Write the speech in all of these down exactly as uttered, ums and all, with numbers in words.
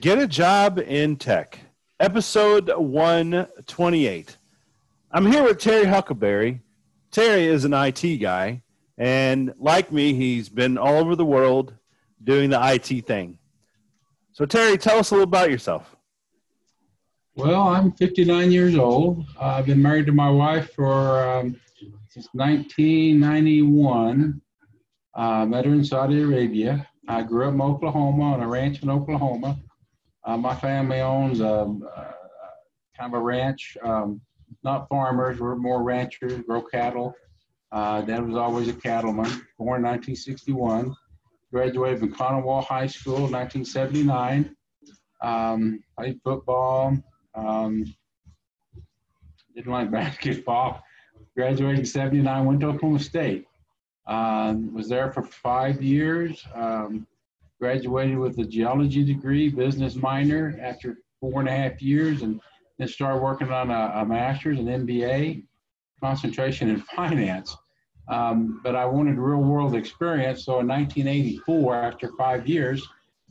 Get a Job in Tech, episode one twenty-eight. I'm here with Terry Huckleberry. Terry is an I T guy, and like me, he's been all over the world doing the I T thing. So, Terry, tell us a little about yourself. Well, I'm fifty-nine years old. Uh, I've been married to my wife for um, since nineteen ninety-one. I uh, met her in Saudi Arabia. I grew up in Oklahoma, on a ranch in Oklahoma. Uh, my family owns a, uh, kind of a ranch, um, not farmers, we're more ranchers, grow cattle. Uh, Dad was always a cattleman, born in nineteen sixty-one, graduated from Conwell High School in nineteen seventy-nine, um, played football, um, didn't like basketball, graduated in seventy-nine, went to Oklahoma State. Uh, was there for five years, um, graduated with a geology degree, business minor after four and a half years, and then started working on a, a master's, an M B A, concentration in finance. Um, but I wanted real world experience, so in nineteen eighty-four, after five years,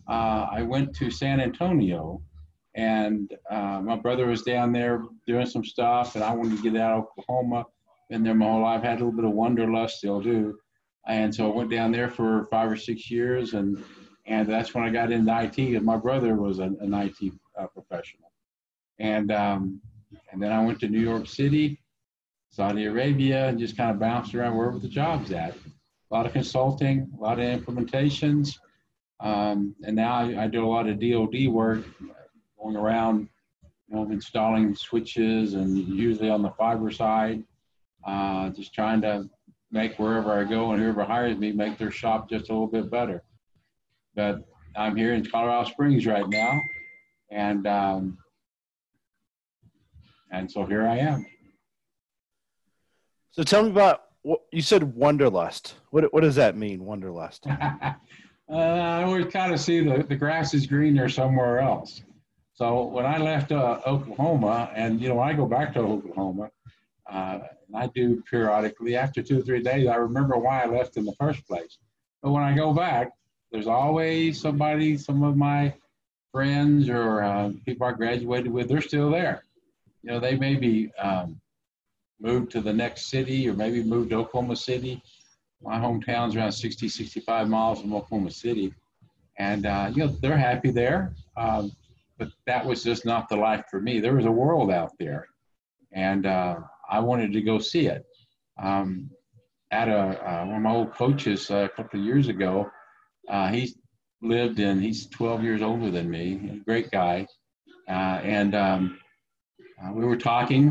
uh, I went to San Antonio, and uh, my brother was down there doing some stuff, and I wanted to get out of Oklahoma. Been there my whole life, had a little bit of wanderlust, still do. And so I went down there for five or six years, and and that's when I got into I T, and my brother was an, an I T uh, professional. And um, and then I went to New York City, Saudi Arabia, and just kind of bounced around wherever the job's at. A lot of consulting, a lot of implementations, um, and now I, I do a lot of D O D work, going around, you know, installing switches, and usually on the fiber side, uh, just trying to make wherever I go and whoever hires me, make their shop just a little bit better. But I'm here in Colorado Springs right now, and um, and so here I am. So tell me about, what you said, wanderlust. What what does that mean, wanderlust? uh, I always kind of see the, the grass is greener somewhere else. So when I left uh, Oklahoma, and you know, when I go back to Oklahoma, uh, and I do periodically, after two or three days, I remember why I left in the first place. But when I go back, there's always somebody, some of my friends or uh, people I graduated with, they're still there. You know, they may be um, moved to the next city or maybe moved to Oklahoma City. My hometown's around sixty, sixty-five miles from Oklahoma City. And, uh, you know, they're happy there. Um, but that was just not the life for me. There was a world out there. And uh, I wanted to go see it. Um, at a, uh, one of my old coaches uh, a couple of years ago, Uh, he lived in, he's twelve years older than me, great guy. Uh, and um, uh, we were talking,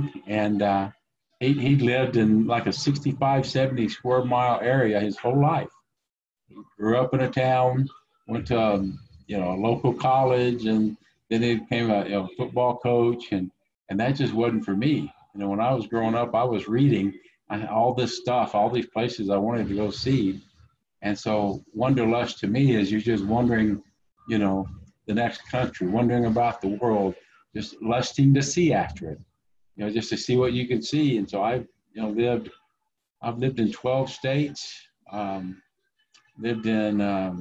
and uh, he, he lived in like a sixty-five, seventy square mile area his whole life. He grew up in a town, went to, um, you know, a local college, and then he became a you know, football coach. And, and that just wasn't for me. You know, when I was growing up, I was reading all this stuff, all these places I wanted to go see. And so wanderlust to me is you're just wondering, you know, the next country, wondering about the world, just lusting to see after it, you know, just to see what you can see. And so I've, you know, lived, I've lived in twelve states, um, lived in, um,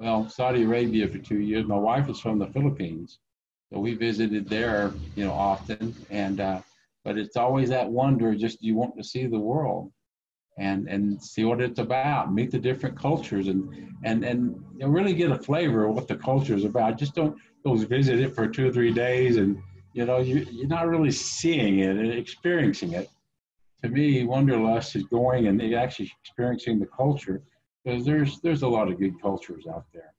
well, Saudi Arabia for two years. My wife is from the Philippines, so we visited there, you know, often. And, uh, but it's always that wonder, just you want to see the world. And, and see what it's about, meet the different cultures, and, and, and you know, really get a flavor of what the culture is about. Just don't go visit it for two or three days and, you know, you, you're not really seeing it and experiencing it. To me, wanderlust is going and actually experiencing the culture, because there's, there's a lot of good cultures out there.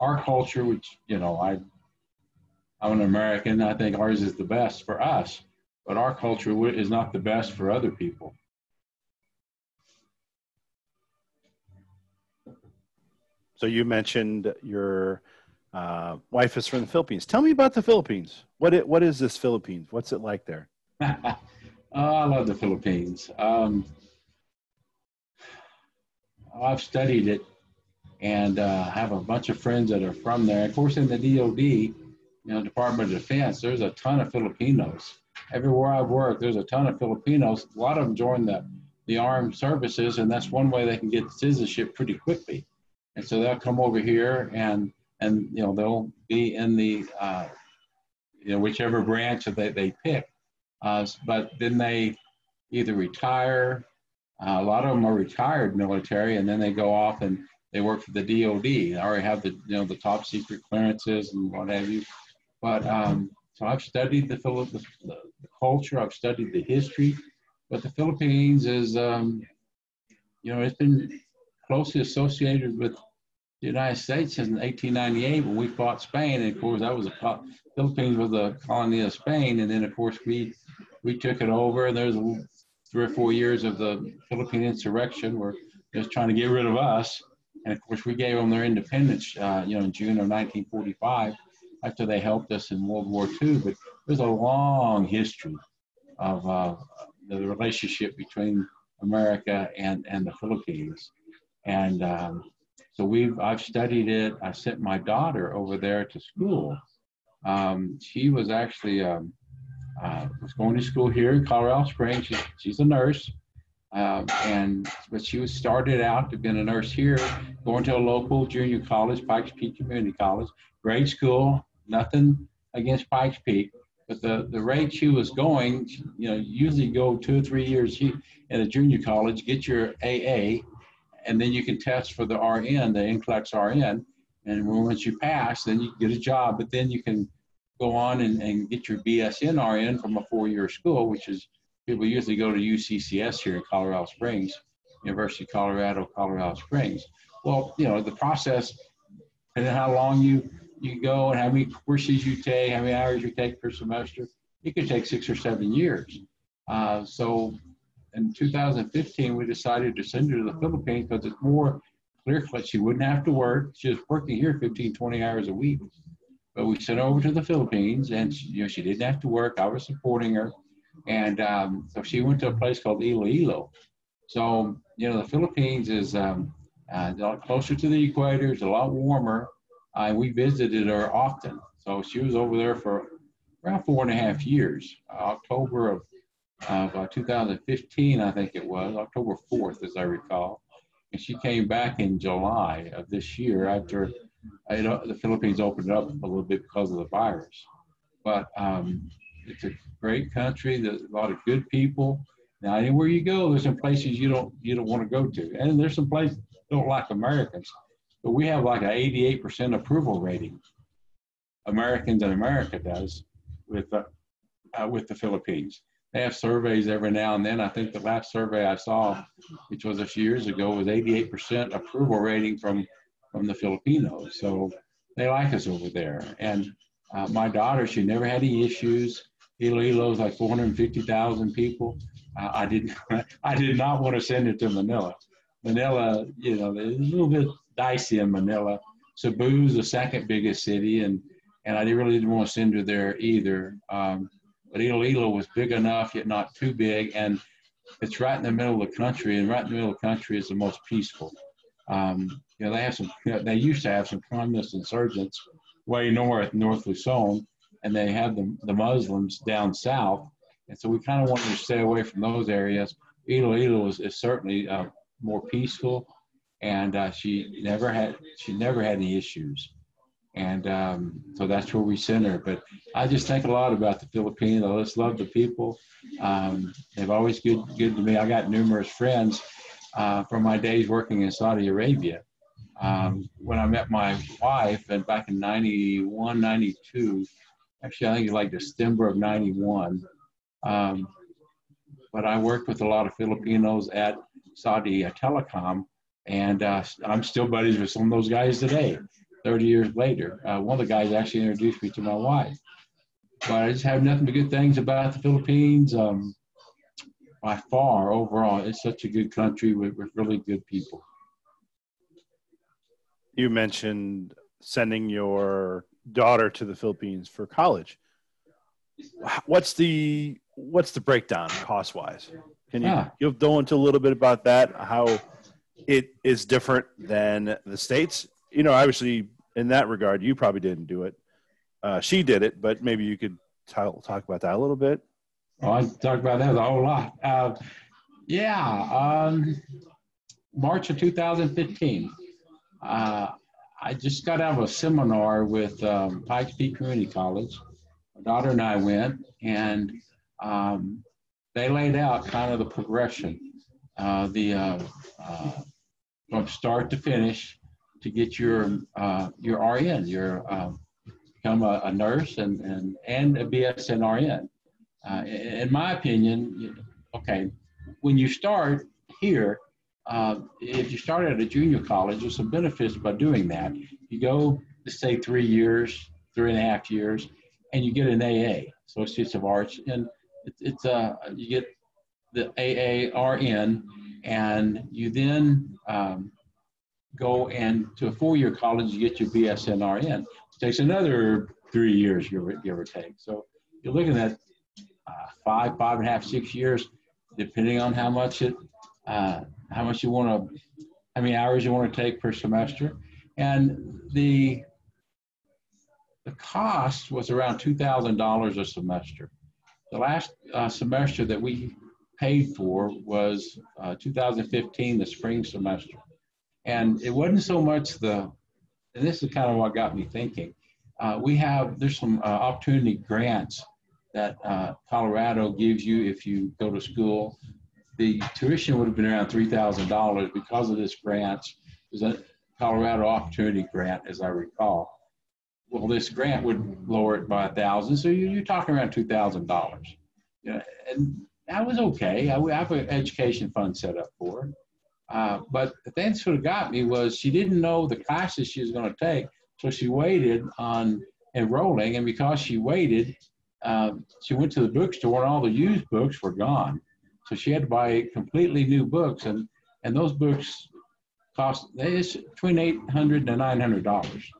Our culture, which, you know, I, I'm an American, I think ours is the best for us, but our culture is not the best for other people. So you mentioned your uh, wife is from the Philippines. Tell me about the Philippines. What it, what is this Philippines? What's it like there? oh, I love the Philippines. Um, I've studied it, and uh, have a bunch of friends that are from there. Of course, in the D O D, you know, Department of Defense, there's a ton of Filipinos. Everywhere I've worked, there's a ton of Filipinos. A lot of them join the, the armed services, and that's one way they can get citizenship pretty quickly. And so they'll come over here, and and you know they'll be in the uh, you know whichever branch that they pick. Uh, but then they either retire. Uh, a lot of them are retired military, and then they go off and they work for the D O D. They already have the you know the top secret clearances and what have you. But um, so I've studied the, the, the culture. I've studied the history. But the Philippines is um, you know it's been closely associated with the United States since eighteen ninety-eight when we fought Spain. And of course, that was a Philippines was a colony of Spain, and then of course we we took it over. And there's three or four years of the Philippine insurrection where they was trying to get rid of us. And of course, we gave them their independence, uh, you know, in June of nineteen forty-five, after they helped us in World War Two. But there's a long history of uh, the relationship between America and and the Philippines, and um, so we've I've studied it. I sent my daughter over there to school. Um, she was actually um, uh, was going to school here in Colorado Springs. She's, she's a nurse, um, and but she was started out to be a nurse here, going to a local junior college, Pikes Peak Community College, grade school. Nothing against Pikes Peak, but the the rate she was going, you know, usually go two or three years in a junior college, get your A A. And then you can test for the R N, the NCLEX R N. And once you pass, then you get a job. But then you can go on and, and get your B S N R N from a four-year school, which is people usually go to U C C S here in Colorado Springs, University of Colorado, Colorado Springs. Well, you know, the process, depending on how long you, you go and how many courses you take, how many hours you take per semester, it could take six or seven years. Uh, so. In two thousand fifteen, we decided to send her to the Philippines because it's more clear-cut. She wouldn't have to work. She was working here fifteen, twenty hours a week. But we sent her over to the Philippines, and she, you know, she didn't have to work. I was supporting her. And um, so she went to a place called Iloilo. So, you know, the Philippines is um, uh, a lot closer to the equator. It's a lot warmer. Uh, we visited her often. So she was over there for around four and a half years, uh, October of Uh, by two thousand fifteen, I think it was, October fourth, as I recall. And she came back in July of this year after you know, the Philippines opened up a little bit because of the virus. But um, it's a great country. There's a lot of good people. Now, anywhere you go, there's some places you don't, you don't want to go to. And there's some places that don't like Americans. But we have like an eighty-eight percent approval rating, Americans and America does, with, uh, uh, with the Philippines. They have surveys every now and then. I think the last survey I saw, which was a few years ago, was eighty-eight percent approval rating from, from the Filipinos. So they like us over there. And uh, my daughter, she never had any issues. Iloilo is like four hundred fifty thousand people. Uh, I didn't, I did not want to send it to Manila. Manila, you know, it's a little bit dicey in Manila. Cebu is the second biggest city, and, and I really didn't want to send her there either. Um, But Iloilo was big enough, yet not too big, and it's right in the middle of the country. And right in the middle of the country is the most peaceful. Um, you know, they have some. You know, they used to have some communist insurgents way north, North Luzon, and they had the the Muslims down south. And so we kind of wanted to stay away from those areas. Iloilo is, is certainly uh, more peaceful, and uh, she never had she never had any issues. And um, so that's where we sent her. But I just think a lot about the Philippines. I just love the people. Um, they've always been good, good to me. I got numerous friends uh, from my days working in Saudi Arabia. Um, when I met my wife, and back in ninety-one, ninety-two, actually I think it's like December of ninety-one. Um, but I worked with a lot of Filipinos at Saudi Telecom, and uh, I'm still buddies with some of those guys today. thirty years later. Uh, one of the guys actually introduced me to my wife. But I just have nothing but good things about the Philippines. Um, by far, overall, it's such a good country with, with really good people. You mentioned sending your daughter to the Philippines for college. What's the what's the breakdown cost-wise? Can you ah. you'll go into a little bit about that, how it is different than the States? You know, obviously, in that regard, you probably didn't do it. Uh, she did it, but maybe you could t- talk about that a little bit. Oh, I talked about that a whole lot. Uh, yeah, um, March of twenty fifteen, uh, I just got out of a seminar with um, Pikes Peak Community College. My daughter and I went, and um, they laid out kind of the progression, uh, the uh, uh, from start to finish to get your uh, your R N, your uh, become a, a nurse and and and a B S N R N. Uh, in my opinion, okay, when you start here. Uh, if you start at a junior college, there's some benefits by doing that. You go, let's say, three years, three and a half years, and you get an A A, Associates of Arts, and it's, it's uh, you get the A A R N, and you then um, go and to a four-year college, you get your B S N R N. It takes another three years, give or take. So you're looking at uh, five, five and a half, six years, depending on how much it. Uh, how much you want to, how many hours you want to take per semester. And the the cost was around two thousand dollars a semester. The last uh, semester that we paid for was uh, two thousand fifteen, the spring semester. And it wasn't so much the, and this is kind of what got me thinking. Uh, we have, there's some uh, opportunity grants that uh, Colorado gives you if you go to school. The tuition would have been around three thousand dollars because of this grant. It was a Colorado Opportunity Grant, as I recall. Well, this grant would lower it by one thousand dollars, so you, you're talking around two thousand dollars. Yeah, and that was okay. I, I have an education fund set up for it. Uh, but the thing that sort of got me was she didn't know the classes she was going to take, so she waited on enrolling, and because she waited, um, she went to the bookstore and all the used books were gone. So she had to buy completely new books, and, and those books cost between eight hundred to nine hundred dollars,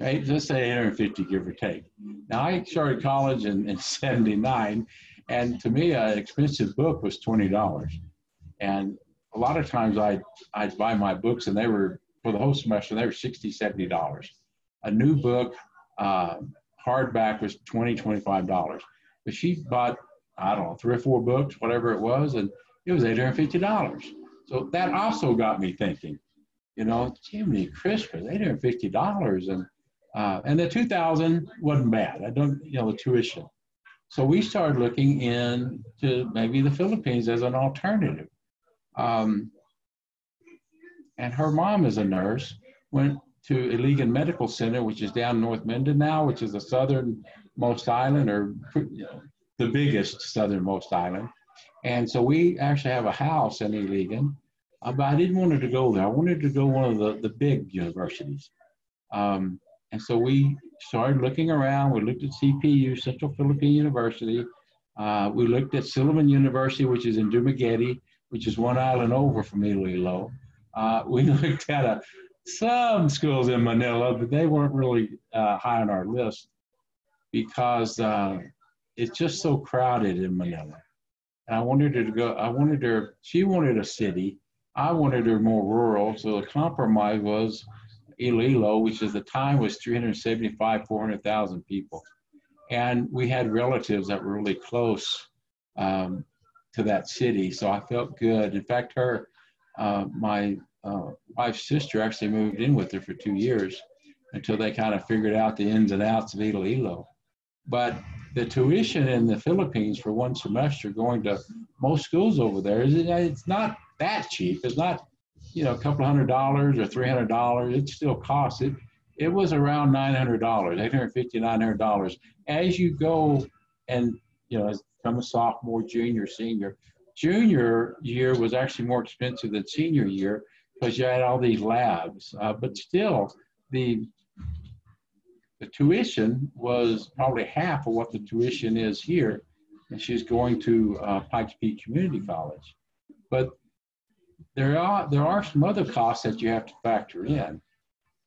right? Let's say eight hundred fifty, give or take. Now, I started college in, in seventy-nine, and to me, an expensive book was twenty dollars. And a lot of times I'd, I'd buy my books, and they were, for the whole semester, they were sixty dollars, seventy dollars. A new book, uh, hardback, was twenty dollars, twenty-five dollars. But she bought, I don't know, three or four books, whatever it was, and it was eight hundred fifty dollars. So that also got me thinking, you know, Jiminy Christmas, eight hundred fifty dollars, and uh, and the two thousand wasn't bad. I don't, you know, the tuition. So we started looking into maybe the Philippines as an alternative. Um, and her mom is a nurse, went to Iligan Medical Center, which is down North Mindanao, which is the southernmost island, or you know, the biggest southernmost island. And so we actually have a house in Iligan, uh, but I didn't want her to go there. I wanted to go to one of the, the big universities. Um, and so we started looking around. We looked at C P U, Central Philippine University. Uh, we looked at Silliman University, which is in Dumaguete, which is one island over from Iloilo. Uh, we looked at a, some schools in Manila, but they weren't really uh, high on our list because uh, it's just so crowded in Manila. And I wanted her to go, I wanted her, she wanted a city. I wanted her more rural. So the compromise was Iloilo, which at the time was three hundred seventy-five, four hundred thousand people. And we had relatives that were really close um, to that city. So I felt good. In fact, her, uh, my uh, wife's sister actually moved in with her for two years until they kind of figured out the ins and outs of Iloilo. But the tuition in the Philippines for one semester going to most schools over there, it's not that cheap. It's not, you know, a couple hundred dollars or three hundred dollars. It still costs it. It was around nine hundred dollars, eight hundred fifty dollars, nine hundred dollars. As you go and, you know, become a sophomore, junior, senior, junior year was actually more expensive than senior year because you had all these labs. Uh, but still, the The tuition was probably half of what the tuition is here, and she's going to uh, Pikes Peak Community College. But there are there are some other costs that you have to factor in,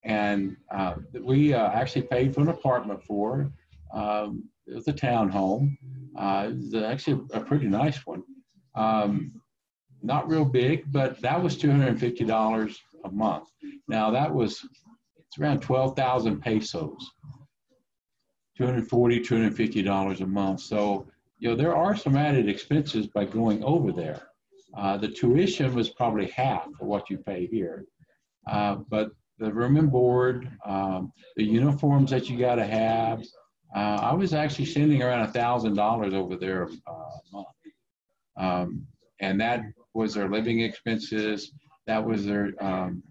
and uh, we uh, actually paid for an apartment for. Um, it was a townhome. Uh, it was actually a pretty nice one, um, not real big, but that was two hundred fifty dollars a month. Now that was it's around twelve thousand pesos. two hundred forty, two hundred fifty dollars a month. So, you know, there are some added expenses by going over there. Uh, the tuition was probably half of what you pay here. Uh, but the room and board, um, the uniforms that you got to have. Uh, I was actually sending around a thousand dollars over there a uh, month. Um, and that was their living expenses. That was their, um,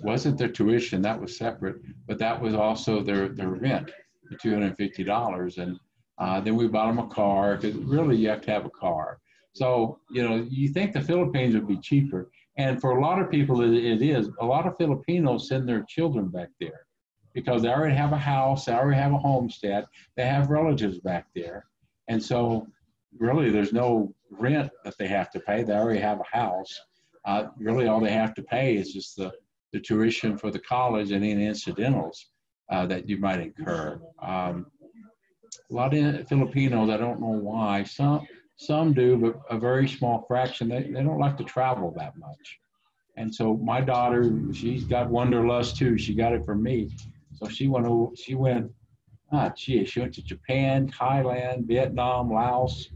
wasn't their tuition, that was separate, but that was also their, their rent, the two hundred fifty dollars. And uh, then we bought them a car, because really you have to have a car. So, you know, you think the Philippines would be cheaper. And for a lot of people, it, it is. A lot of Filipinos send their children back there because they already have a house, they already have a homestead, they have relatives back there. And so really there's no rent that they have to pay. They already have a house. Uh, really all they have to pay is just the, the tuition for the college and any incidentals uh, that you might incur. Um, a lot of Filipinos, I don't know why, some, Some do, but a very small fraction. They, they don't like to travel that much. And so my daughter, she's got wanderlust too. She got it from me. So she went, she went, ah, gee, she went to Japan, Thailand, Vietnam, Laos,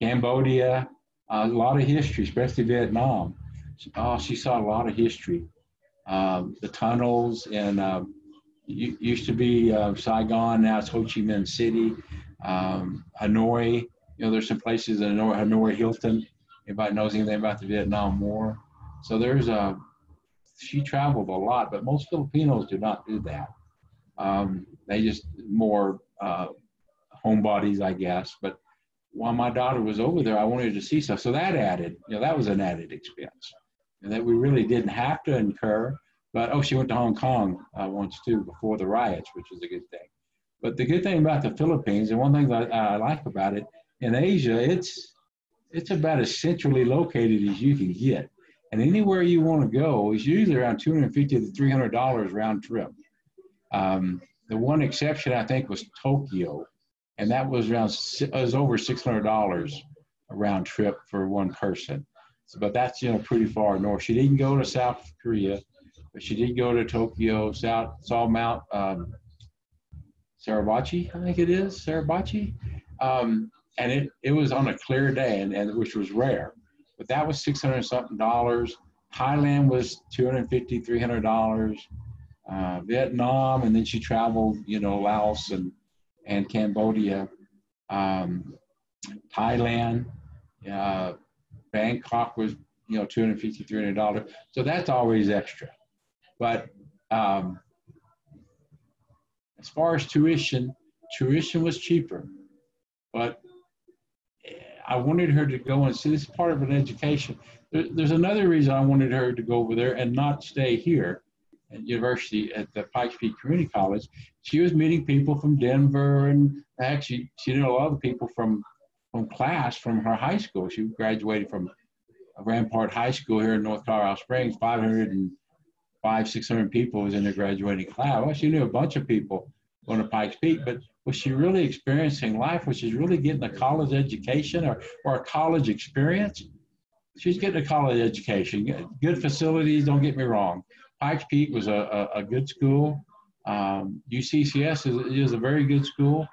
Cambodia, a lot of history, especially Vietnam. She, oh, she saw a lot of history. Um, the tunnels and um, it used to be uh, Saigon, now it's Ho Chi Minh City, um, Hanoi. You know, there's some places in Hanoi Hilton. Anybody knows anything about the Vietnam War? So there's a, she traveled a lot, but most Filipinos do not do that. Um, they just more uh, homebodies, I guess. But while my daughter was over there, I wanted to see stuff. So that added, you know, that was an added expense. And that we really didn't have to incur. But, oh, she went to Hong Kong uh, once too before the riots, which is a good thing. But the good thing about the Philippines, and one thing that I, I like about it, in Asia, it's it's about as centrally located as you can get. And anywhere you want to go is usually around two hundred fifty to three hundred dollars round trip. Um, the one exception, I think, was Tokyo. And that was around it was over six hundred dollars a round trip for one person. So, but that's, you know, pretty far north. She didn't go to South Korea, but she did go to Tokyo, South, saw Mount um, Sarabachi, I think it is, Sarabachi. Um, And it, it was on a clear day, and, and which was rare. But that was six hundred something dollars. Thailand was two hundred fifty, three hundred dollars. Uh, Vietnam, and then she traveled, you know, Laos and, and Cambodia. Um, Thailand, uh, Bangkok was, you know, two hundred fifty, three hundred dollars. So that's always extra. But um, as far as tuition, tuition was cheaper. But I wanted her to go and see this is part of an education. There, there's another reason I wanted her to go over there and not stay here at university at the Pikes Peak Community College. She was meeting people from Denver, and actually she knew a lot of people from, from class from her high school. She graduated from Rampart High School here in North Colorado Springs. five hundred and five, six hundred people was in her graduating class. Well, she knew a bunch of people going to Pikes Peak, but was she really experiencing life? Was she really getting a college education or, or a college experience? She's getting a college education. Good facilities, don't get me wrong. Pikes Peak was a, a, a good school. Um, U C C S is, is a very good school,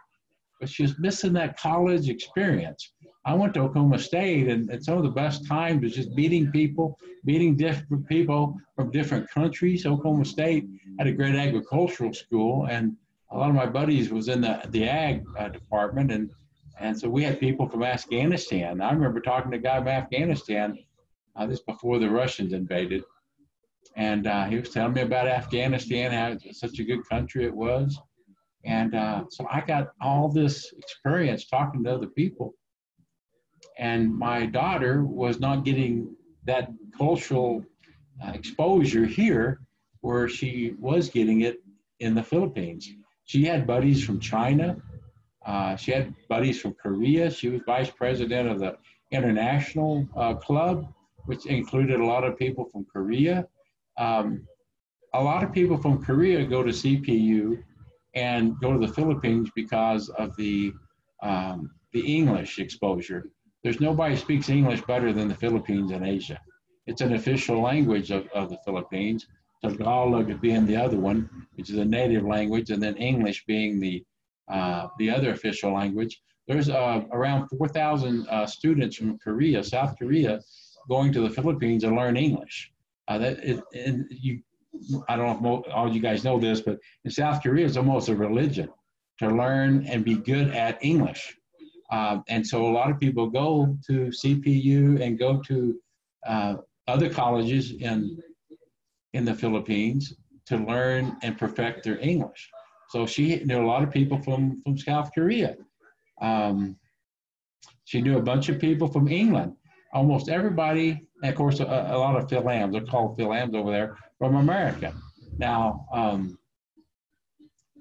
but she's missing that college experience. I went to Oklahoma State, and, and some of the best times was just meeting people, meeting different people from different countries. Oklahoma State had a great agricultural school, and a lot of my buddies was in the, the ag uh, department, and, and so we had people from Afghanistan. I remember talking to a guy from Afghanistan, uh, this before the Russians invaded, and uh, he was telling me about Afghanistan, how such a good country it was. And uh, so I got all this experience talking to other people, and my daughter was not getting that cultural uh, exposure here where she was getting it in the Philippines. She had buddies from China. Uh, she had buddies from Korea. She was vice president of the international uh, club, which included a lot of people from Korea. Um, a lot of people from Korea go to C P U and go to the Philippines because of the, um, the English exposure. There's nobody who speaks English better than the Philippines and Asia. It's an official language of, of the Philippines. Tagalog being the other one, which is a native language, and then English being the, uh, the other official language. There's uh, around four thousand uh, students from Korea, South Korea, going to the Philippines to learn English. Uh, that is, and you, I don't know if all you guys know this, but in South Korea, it's almost a religion to learn and be good at English. Um, and so a lot of people go to C P U and go to uh, other colleges in, in the Philippines to learn and perfect their English. So she knew a lot of people from, from South Korea. Um, she knew a bunch of people from England. Almost everybody, and of course, a, a lot of Philams, they're called Philams over there, from America. Now, um,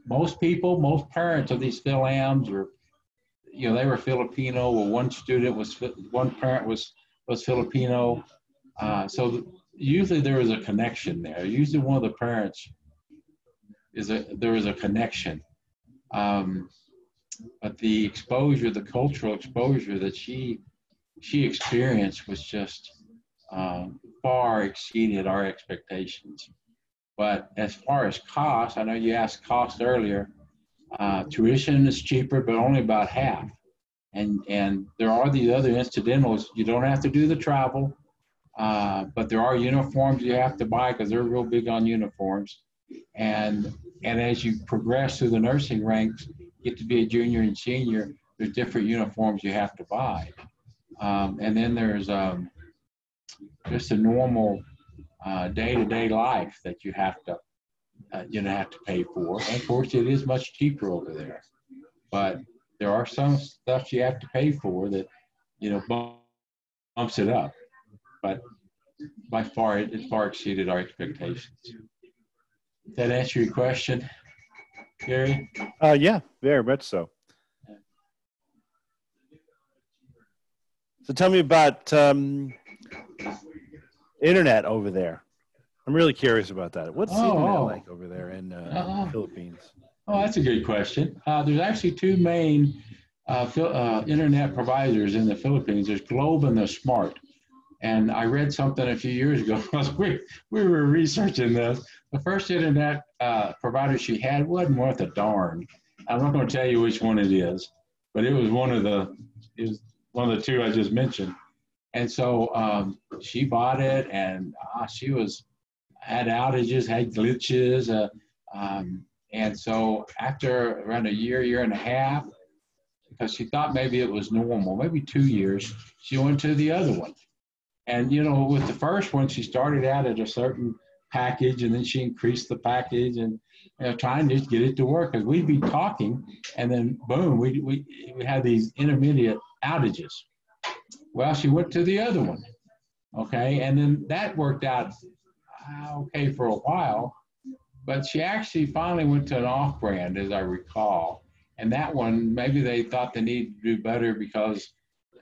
most people, most parents of these Philams were, you know, they were Filipino, or one student was, one parent was, was Filipino. Uh, so usually there is a connection there. Usually one of the parents is a, there is a connection. Um, but the exposure, the cultural exposure that she, she experienced was just um, far exceeded our expectations. But as far as cost, I know you asked cost earlier, uh, tuition is cheaper, but only about half. And, and there are these other incidentals. You don't have to do the travel, uh, but there are uniforms you have to buy because they're real big on uniforms. And, and as you progress through the nursing ranks, get to be a junior and senior, there's different uniforms you have to buy. Um, and then there's um, just a normal uh, day-to-day life that you have to, uh, you know, have to pay for. And of course, it is much cheaper over there. But there are some stuff you have to pay for that, you know, bump, bumps it up. But by far, it, it far exceeded our expectations. Does that answer your question, Gary? Uh, yeah, very much so. So tell me about um, internet over there. I'm really curious about that. What's oh, the internet oh. like over there in, uh, uh, in the Philippines? Oh, that's a good question. Uh, there's actually two main uh, uh, internet providers in the Philippines. There's Globe and there's Smart. And I read something a few years ago. we, we were researching this. The first internet uh, provider she had wasn't worth a darn. I'm not going to tell you which one it is, but it was one of the it was, one of the two I just mentioned. And so um, she bought it, and uh, she was, had outages, had glitches. Uh, um, and so after around a year, year and a half, because she thought maybe it was normal, maybe two years, she went to the other one. And, you know, with the first one, she started out at a certain package, and then she increased the package and, you know, trying to get it to work. Because we'd be talking, and then, boom, we, we, we had these intermediate outages. Well, she went to the other one, okay? And then that worked out okay for a while, but she actually finally went to an off-brand, as I recall. And that one, maybe they thought they needed to do better because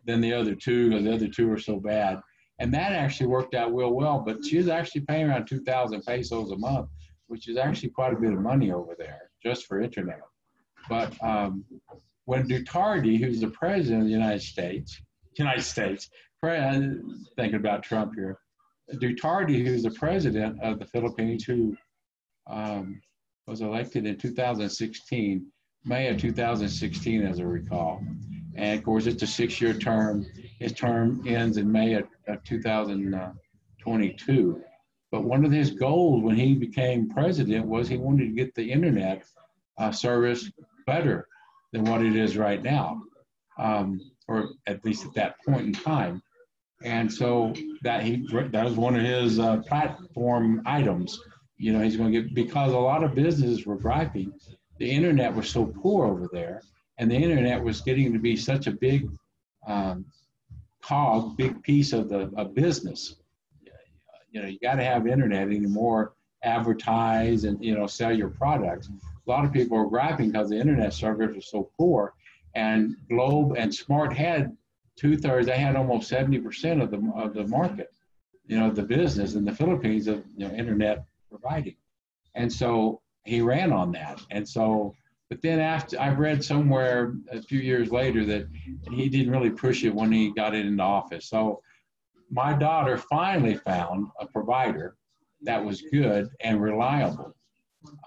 than the other two, because the other two were so bad. And that actually worked out real well, but she was actually paying around two thousand pesos a month, which is actually quite a bit of money over there, just for internet. But um, when Duterte, who's the president of the United States, United States, I'm thinking about Trump here, Duterte, who's the president of the Philippines, who um, was elected in two thousand sixteen, May of two thousand sixteen, as I recall. And of course, it's a six-year term. His term ends in May of, of two thousand twenty-two. But one of his goals when he became president was he wanted to get the internet uh, service better than what it is right now, um, or at least at that point in time. And so that he that was one of his uh, platform items. You know, he's going to get, because a lot of businesses were griping, the internet was so poor over there. And the internet was getting to be such a big um, cog, big piece of the of business. You know, you got to have internet anymore, advertise and, you know, sell your products. A lot of people were griping because the internet service was so poor. And Globe and Smart had two thirds, they had almost seventy percent of the, of the market, you know, the business in the Philippines of, you know, internet providing. And so he ran on that. And so, but then after, I've read somewhere a few years later that he didn't really push it when he got it into office. So my daughter finally found a provider that was good and reliable.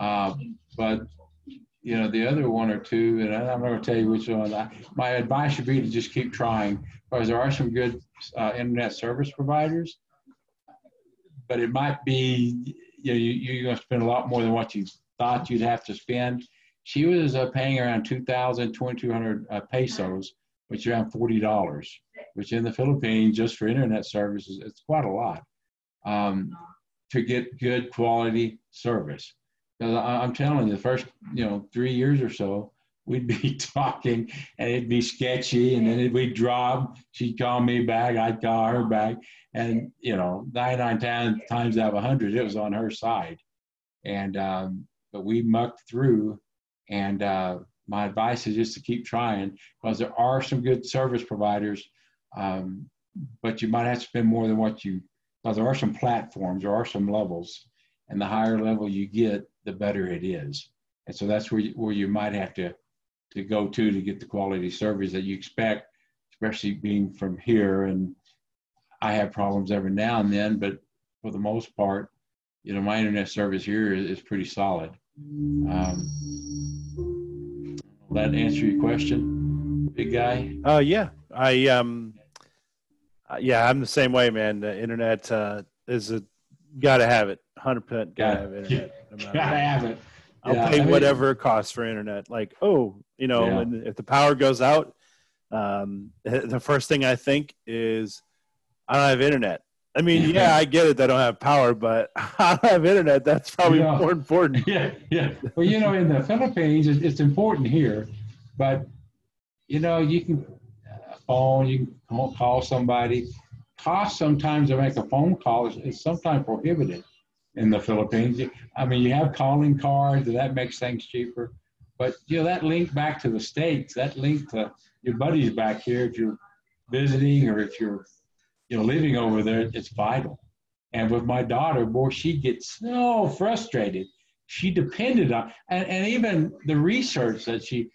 Uh, but, you know, the other one or two, and I'm not going to tell you which one, I, my advice would be to just keep trying, because there are some good uh, internet service providers, but it might be, you know, you, you're going to spend a lot more than what you thought you'd have to spend. She was uh, paying around two thousand, twenty-two hundred uh, pesos, which is around forty dollars, which in the Philippines, just for internet services, it's quite a lot um, to get good quality service. Because I'm telling you, the first, you know, three years or so, we'd be talking and it'd be sketchy, and then it, we'd drop. She'd call me back, I'd call her back. And, you know, ninety-nine times, times out of a hundred, it was on her side. And, um, but we mucked through. And uh, my advice is just to keep trying, because there are some good service providers, um, but you might have to spend more than what you, because there are some platforms, there are some levels, and the higher level you get, the better it is. And so that's where you, where you might have to, to go to to get the quality service that you expect, especially being from here. And I have problems every now and then, but for the most part, you know, my internet service here is, is pretty solid. Um, Will that answer your question, big guy? Uh, yeah, I um, uh, yeah, I'm the same way, man. The internet uh, is a gotta have it, one hundred percent. Gotta have internet. No gotta have it. I'll yeah, pay I mean, whatever it costs for internet. Like, oh, you know, yeah. when, if the power goes out, um, the first thing I think is, I don't have internet. I mean, yeah, yeah I get it. They don't have power, but I don't have internet. That's probably you know, more important. Yeah, yeah. Well, you know, in the Philippines, it's, it's important here, but, you know, you can uh, phone, you can call somebody. Cost sometimes to make a phone call is, is sometimes prohibited in the Philippines. I mean, you have calling cards, and that makes things cheaper. But, you know, that link back to the States, that link to your buddies back here, if you're visiting or if you're you know, living over there, it's vital. And with my daughter, boy, she gets so frustrated. She depended on, and, and even the research that she,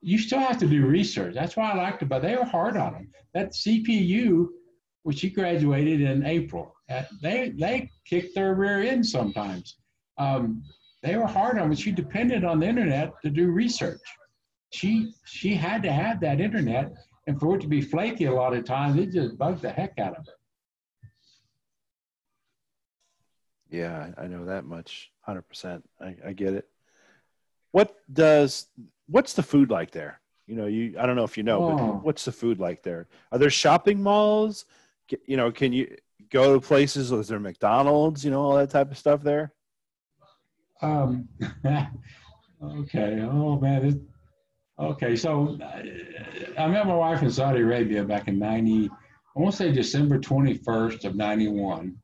you still have to do research. That's why I liked about. They were hard on them. That C P U, which she graduated in April, they they kicked their rear end sometimes. Um, they were hard on them. She depended on the internet to do research. She she had to have that internet. And for it to be flaky a lot of times, it just bugs the heck out of it. Yeah, I know that much, one hundred percent. I, I get it. What does, what's the food like there? You know, you, I don't know if you know, oh. but what's the food like there? Are there shopping malls? You know, can you go to places, is there McDonald's, you know, all that type of stuff there? Um. Okay, oh man, it's, Okay, so I met my wife in Saudi Arabia back in ninety, I want to say December twenty-first of ninety-one.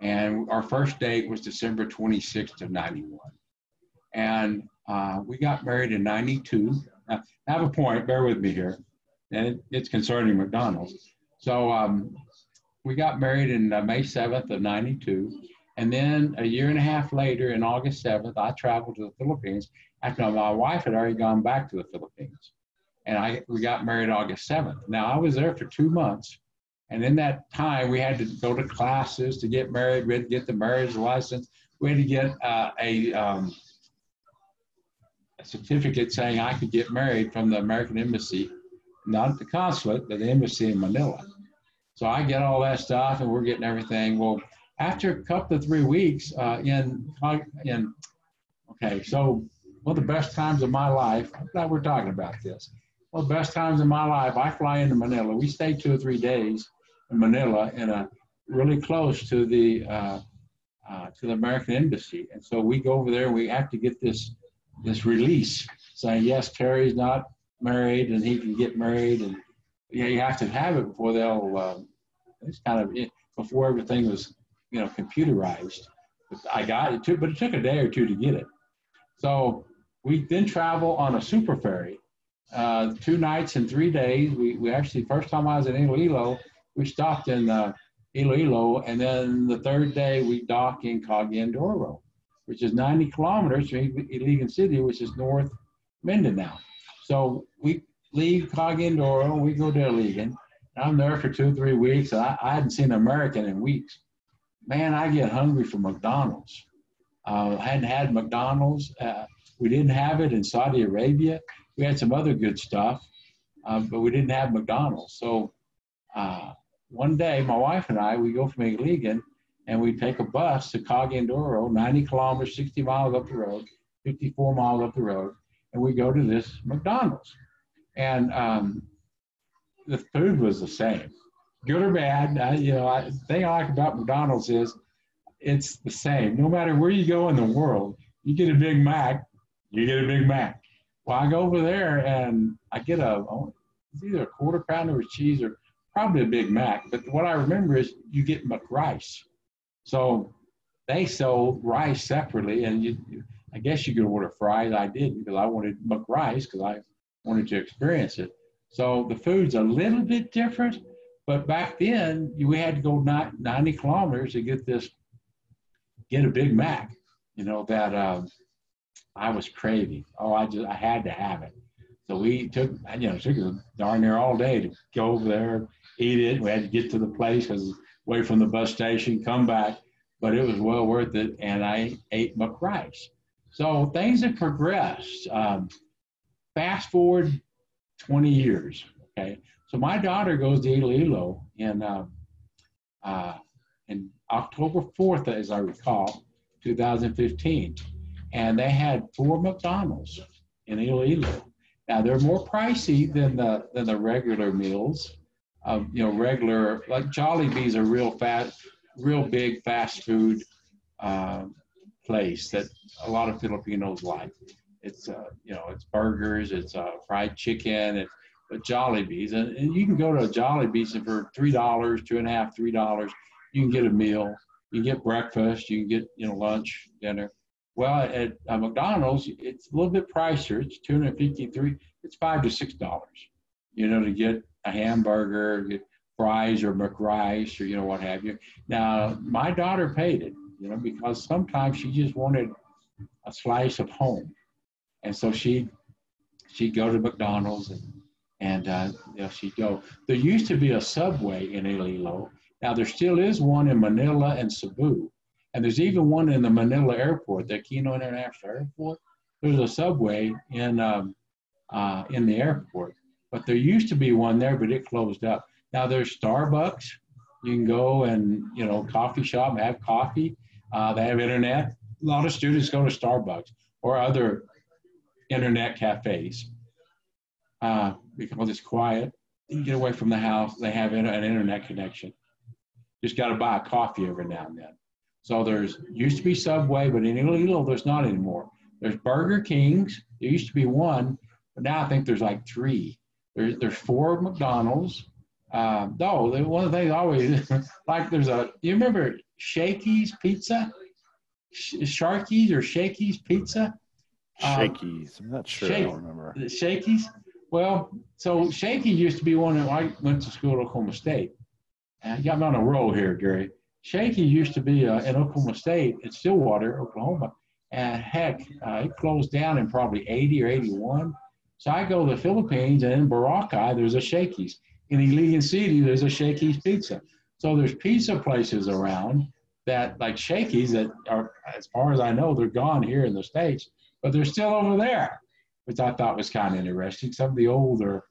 And our first date was December twenty-sixth of ninety-one. And uh, we got married in ninety-two. Now, I have a point, bear with me here. And it, it's concerning McDonald's. So um, we got married in uh, May seventh of ninety-two. And then a year and a half later, in August seventh, I traveled to the Philippines after my wife had already gone back to the Philippines. And I, we got married August seventh. Now, I was there for two months. And in that time, we had to go to classes to get married. We had to get the marriage license. We had to get uh, a, um, a certificate saying I could get married from the American Embassy, not at the consulate, but the embassy in Manila. So I get all that stuff, and we're getting everything. Well, after a couple of three weeks uh, in, in, okay, so one of the best times of my life, I'm glad we're talking about this. One of the best times of my life, I fly into Manila. We stay two or three days in Manila in a really close to the, uh, uh, to the American Embassy. And so we go over there and we have to get this, this release saying, yes, Terry's not married and he can get married. And yeah, you have to have it before they'll, um, it's kind of, it, before everything was, you know, computerized. But I got it too, but it took a day or two to get it. So we then travel on a super ferry, uh, two nights and three days. We, we actually, first time I was in Iloilo, we stopped in uh, Iloilo, and then the third day we docked in Cagayan de Oro, which is ninety kilometers from Iligan City, which is North Mindanao. So we leave Cagayan de Oro, we go to Iligan. I'm there for two or three weeks. I, I hadn't seen an American in weeks. Man, I get hungry for McDonald's. Uh, I hadn't had McDonald's. Uh, we didn't have it in Saudi Arabia. We had some other good stuff, um, but we didn't have McDonald's. So uh, one day, my wife and I, we go from Iligan, and we'd take a bus to Cagayan de Oro, ninety kilometers, sixty miles up the road, fifty-four miles up the road, and we go to this McDonald's. And um, the food was the same, good or bad. I, you know, I, the thing I like about McDonald's is it's the same. No matter where you go in the world, you get a Big Mac, you get a Big Mac. Well, I go over there and I get a, it's either a quarter pounder with cheese or probably a Big Mac. But what I remember is you get rice. So they sold rice separately, and you, I guess you could order fries. I did, because I wanted rice because I wanted to experience it. So the food's a little bit different, but back then we had to go ninety kilometers to get this, get a Big Mac, you know, that um, I was craving. Oh, I just, I had to have it. So we took, you know, took us darn near all day to go over there, eat it. We had to get to the place because away from the bus station, come back, but it was well worth it. And I ate McRice. So things have progressed. Um, fast forward twenty years. Okay. So my daughter goes to Iloilo in, uh, uh, in October fourth, as I recall, two thousand fifteen. And they had four McDonald's in Iloilo. Now, they're more pricey than the than the regular meals. Um, you know, regular, like Jollibee's a real fat, real big fast food uh, place that a lot of Filipinos like. It's uh, you know, it's burgers, it's uh, fried chicken, it's but Jollibee's, and, and you can go to a Jollibee's for three dollars, two and a half, three dollars. You can get a meal, you can get breakfast, you can get you know lunch, dinner. Well, at uh, McDonald's, it's a little bit pricier. It's two hundred fifty-three dollars. It's five to six dollars, you know, to get a hamburger, get fries or McRice or, you know, what have you. Now, my daughter paid it, you know, because sometimes she just wanted a slice of home. And so she, she'd go to McDonald's and, and uh, you know, she'd go. There used to be a Subway in Iloilo. Now, there still is one in Manila and Cebu. And there's even one in the Manila airport, the Aquino International Airport. There's a Subway in um, uh, in the airport. But there used to be one there, but it closed up. Now there's Starbucks. You can go and, you know, coffee shop, have coffee. Uh, they have internet. A lot of students go to Starbucks or other internet cafes uh, because it's quiet. You can get away from the house. They have an internet connection. Just got to buy a coffee every now and then. So there's used to be Subway, but in Iloilo there's not anymore. There's Burger Kings. There used to be one, but now I think there's like three. There's there's four McDonald's. Uh, no, they, one of the things always like there's a. You remember Shakey's Pizza, Sh Sharky's or Shakey's Pizza? Shakey's. Um, I'm not sure. Shake, I don't remember. Shakey's. Well, so Shakey used to be one that I went to school at Oklahoma State. Uh, yeah, I'm on a roll here, Gary. Shakey used to be uh, in Oklahoma State, in Stillwater, Oklahoma, and heck, uh, it closed down in probably eighty or eighty-one. So I go to the Philippines, and in Boracay, there's a Shakey's. In Iligan City, there's a Shakey's Pizza. So there's pizza places around that, like Shakey's, that are, as far as I know, they're gone here in the States, but they're still over there, which I thought was kind of interesting. Some of the older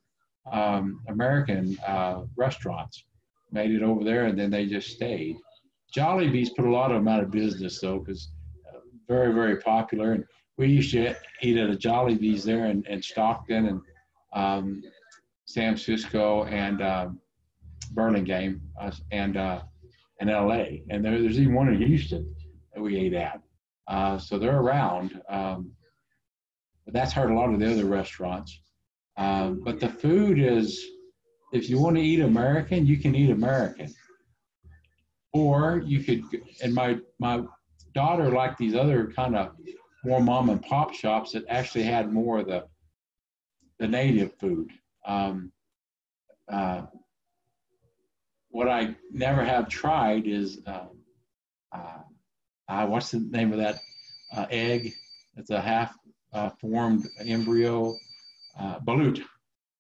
um, American uh, restaurants made it over there, and then they just stayed. Jollibee's put a lot of them out of business, though, because uh, very, very popular. And we used to eat at a Jollibee's there in, in Stockton and um, San Francisco and um, Burlingame uh, and uh, and L A And there, there's even one in Houston that we ate at. Uh, so they're around. Um, but that's hurt a lot of the other restaurants. Um, but the food is, if you want to eat American, you can eat American. Or you could, and my, my daughter liked these other kind of more mom and pop shops that actually had more of the, the native food. Um, uh, what I never have tried is, uh, uh, uh, what's the name of that uh, egg? It's a half uh, formed embryo, uh, balut.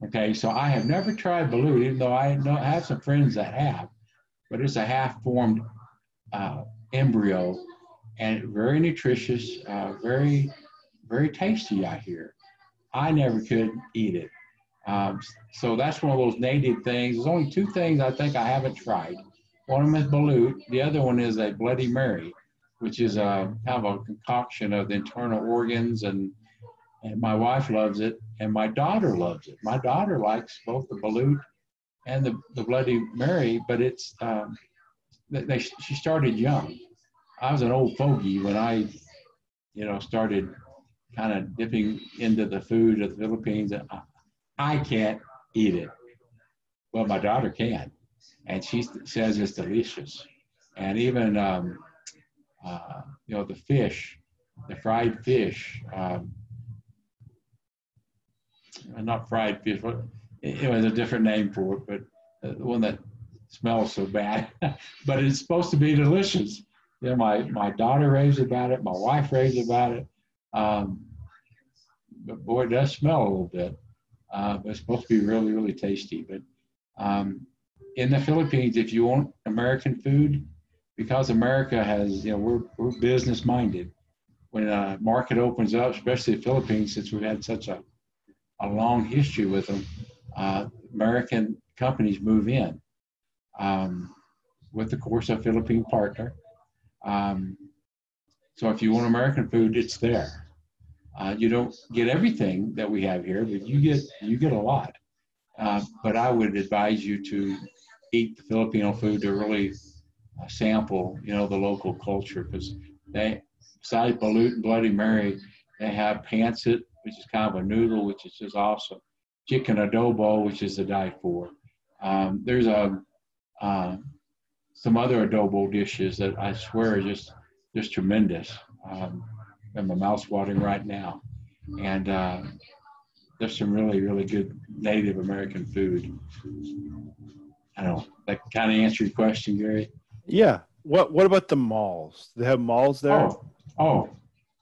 Okay, so I have never tried balut, even though I know I have some friends that have. But it's a half-formed uh, embryo, and very nutritious, uh, very, very tasty, I hear. I never could eat it. Um, so that's one of those native things. There's only two things I think I haven't tried. One is Balut, the other one is a Bloody Mary, which is a kind of a concoction of the internal organs, and and my wife loves it, and my daughter loves it. My daughter likes both the Balut and the, the Bloody Mary, but it's um, they, they, she started young. I was an old fogey when I, you know, started kind of dipping into the food of the Philippines. And I, I can't eat it. Well, my daughter can, and she says it's delicious. And even um, uh, you know, the fish, the fried fish. Um, Not fried fish, but it was a different name for it, but the one that smells so bad. But it's supposed to be delicious. Yeah, my, my daughter raves about it. My wife raves about it. Um, but boy, it does smell a little bit. Uh, but it's supposed to be really, really tasty. But um, in the Philippines, if you want American food, because America has, you know, we're, we're business minded. When a market opens up, especially the Philippines, since we've had such a a long history with them, uh, American companies move in um, with, of course, a Philippine partner. Um, so if you want American food, it's there. Uh, you don't get everything that we have here, but you get, you get a lot. Uh, but I would advise you to eat the Filipino food, to really uh, sample, you know, the local culture, because they, besides Balut and Bloody Mary, they have pancit, which is kind of a noodle, which is just awesome. Chicken adobo, which is to die for. Um, there's a, uh, some other adobo dishes that I swear are just, just tremendous. Um, and my mouth's watering right now. And uh, there's some really, really good Native American food. I don't know, that kind of answered your question, Gary? Yeah. What, what about the malls? They have malls there? Oh, oh.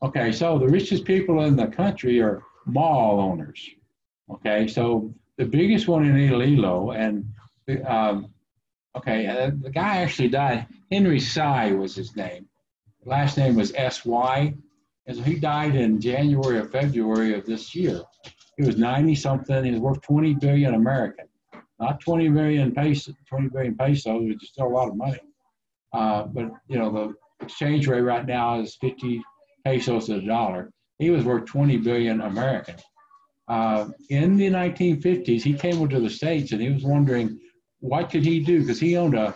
Okay, so the richest people in the country are mall owners. Okay, so the biggest one in Iloilo, and um, okay, uh, the guy actually died. Henry Sy was his name. Last name was S Y, and so he died in January or February of this year. He was ninety something. He was worth twenty billion American, not twenty million pesos. twenty billion pesos, which is still a lot of money. Uh, but you know, the exchange rate right now is fifty. Pesos to the dollar. He was worth twenty billion American. Uh, in the nineteen fifties, he came over to the States, and he was wondering what could he do, because he owned a,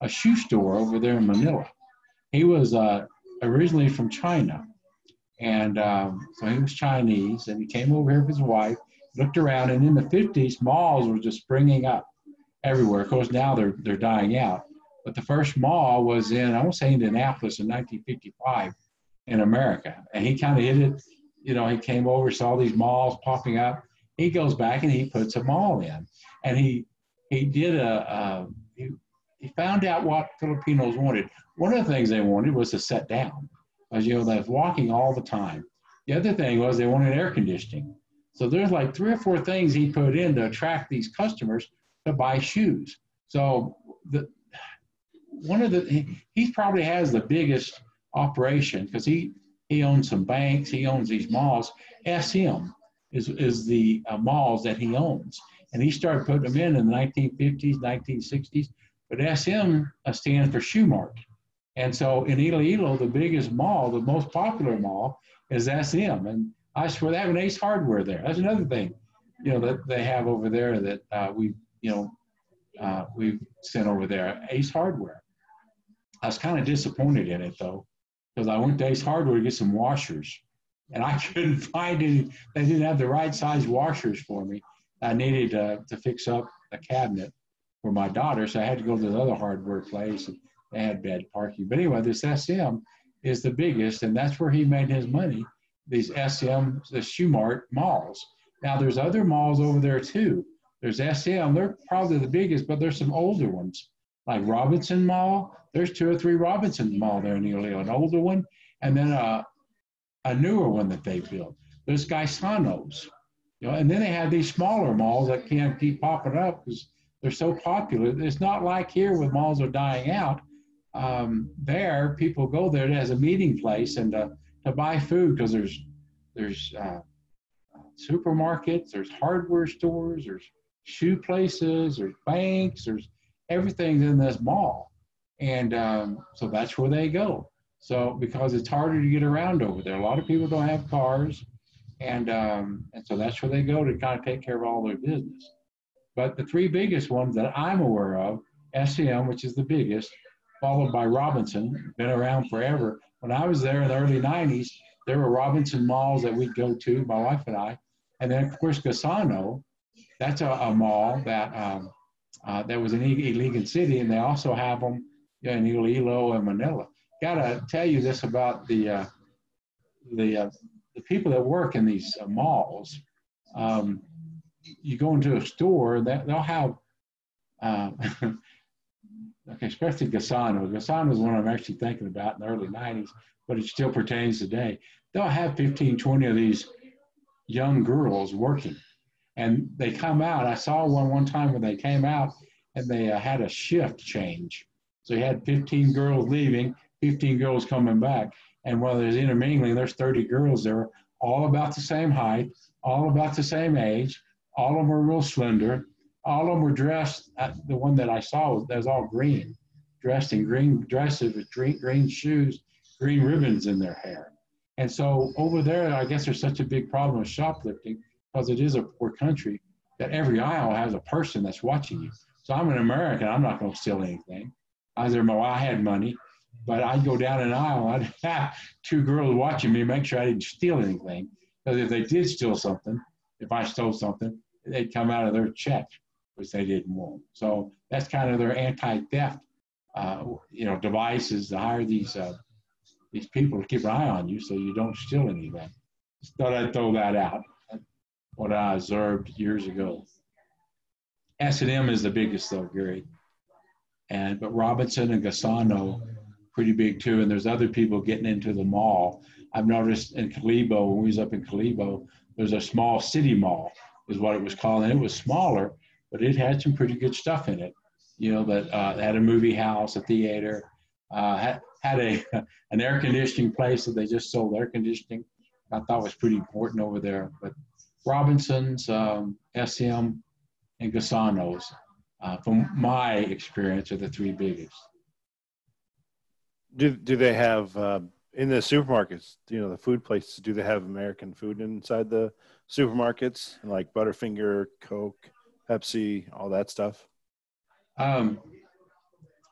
a shoe store over there in Manila. He was uh, originally from China, and um, so he was Chinese, and he came over here with his wife, looked around, and in the fifties, malls were just springing up everywhere. Of course, now they're, they're dying out. But the first mall was in, I want to say Indianapolis in nineteen fifty-five. In America, and he kind of hit it, you know, he came over, saw these malls popping up, he goes back and he puts a mall in, and he he did a, uh, he, he found out what Filipinos wanted. One of the things they wanted was to sit down, because, you know, they was walking all the time. The other thing was they wanted air conditioning. So there's like three or four things he put in to attract these customers to buy shoes. So the one of the, he, he probably has the biggest operation, because he he owns some banks, he owns these malls. S M is is the uh, malls that he owns, and he started putting them in in the nineteen fifties, nineteen sixties. But S M uh, stands for Shoe Mart, and so in Iloilo, the biggest mall, the most popular mall, is S M. And I swear they have an Ace Hardware there. That's another thing, you know, that they have over there that uh, we you know uh, we've sent over there, Ace Hardware. I was kind of disappointed in it though, because I went to Ace Hardware to get some washers, and I couldn't find any. They didn't have the right size washers for me. I needed uh, to fix up a cabinet for my daughter, so I had to go to the other hardware place, and they had bad parking. But anyway, this S M is the biggest, and that's where he made his money, these S M, the Shoe Mart malls. Now, there's other malls over there too. There's S M, they're probably the biggest, but there's some older ones, like Robinson Mall. There's two or three Robinson Mall there in Iloilo, an older one, and then a, a newer one that they built. There's Gaisano's, you know, and then they have these smaller malls that can't keep popping up because they're so popular. It's not like here where malls are dying out. Um, there, people go there as a meeting place and to, to buy food, because there's, there's uh, supermarkets, there's hardware stores, there's shoe places, there's banks, there's everything's in this mall. And um, so that's where they go. So because it's harder to get around over there. A lot of people don't have cars. And, um, and so that's where they go to kind of take care of all their business. But the three biggest ones that I'm aware of, S M, which is the biggest, followed by Robinson, been around forever. When I was there in the early nineties, there were Robinson malls that we'd go to, my wife and I. And then, of course, Gaisano, that's a, a mall that, um, uh, that was in Iligan City, and they also have them in Iloilo and Manila. Got to tell you this about the, uh, the, uh, the people that work in these uh, malls. Um, you go into a store, that they'll have, uh, okay, especially Gaisano. Gaisano is one I'm actually thinking about in the early nineties, but it still pertains today. They'll have fifteen, twenty of these young girls working, and they come out. I saw one one time when they came out, and they uh, had a shift change. So you had fifteen girls leaving, fifteen girls coming back, and while there's intermingling, there's thirty girls there, all about the same height, all about the same age, all of them were real slender. All of them were dressed, uh, the one that I saw was, that was all green, dressed in green dresses with green, green shoes, green ribbons in their hair. And so over there, I guess there's such a big problem with shoplifting because it is a poor country that every aisle has a person that's watching you. So I'm an American, I'm not gonna steal anything. I was there, I had money, but I'd go down an aisle, I'd have two girls watching me, make sure I didn't steal anything. Because if they did steal something, if I stole something, they'd come out of their check, which they didn't want. So that's kind of their anti-theft, uh, you know, devices to hire these uh, these people to keep an eye on you so you don't steal anything. Just thought I'd throw that out, what I observed years ago. S and M is the biggest though, Gary. And, but Robinson and Gaisano, pretty big too. And there's other people getting into the mall. I've noticed in Calibo, when we was up in Calibo, there's a small city mall is what it was called. And it was smaller, but it had some pretty good stuff in it. You know, that uh, had a movie house, a theater, uh, had, had a, an air conditioning place that they just sold air conditioning. I thought was pretty important over there. But Robinson's, um, S M, and Gaisano's, uh, from my experience, are the three biggest. Do, do they have, uh, in the supermarkets, you know, the food places, do they have American food inside the supermarkets? Like Butterfinger, Coke, Pepsi, all that stuff? Um,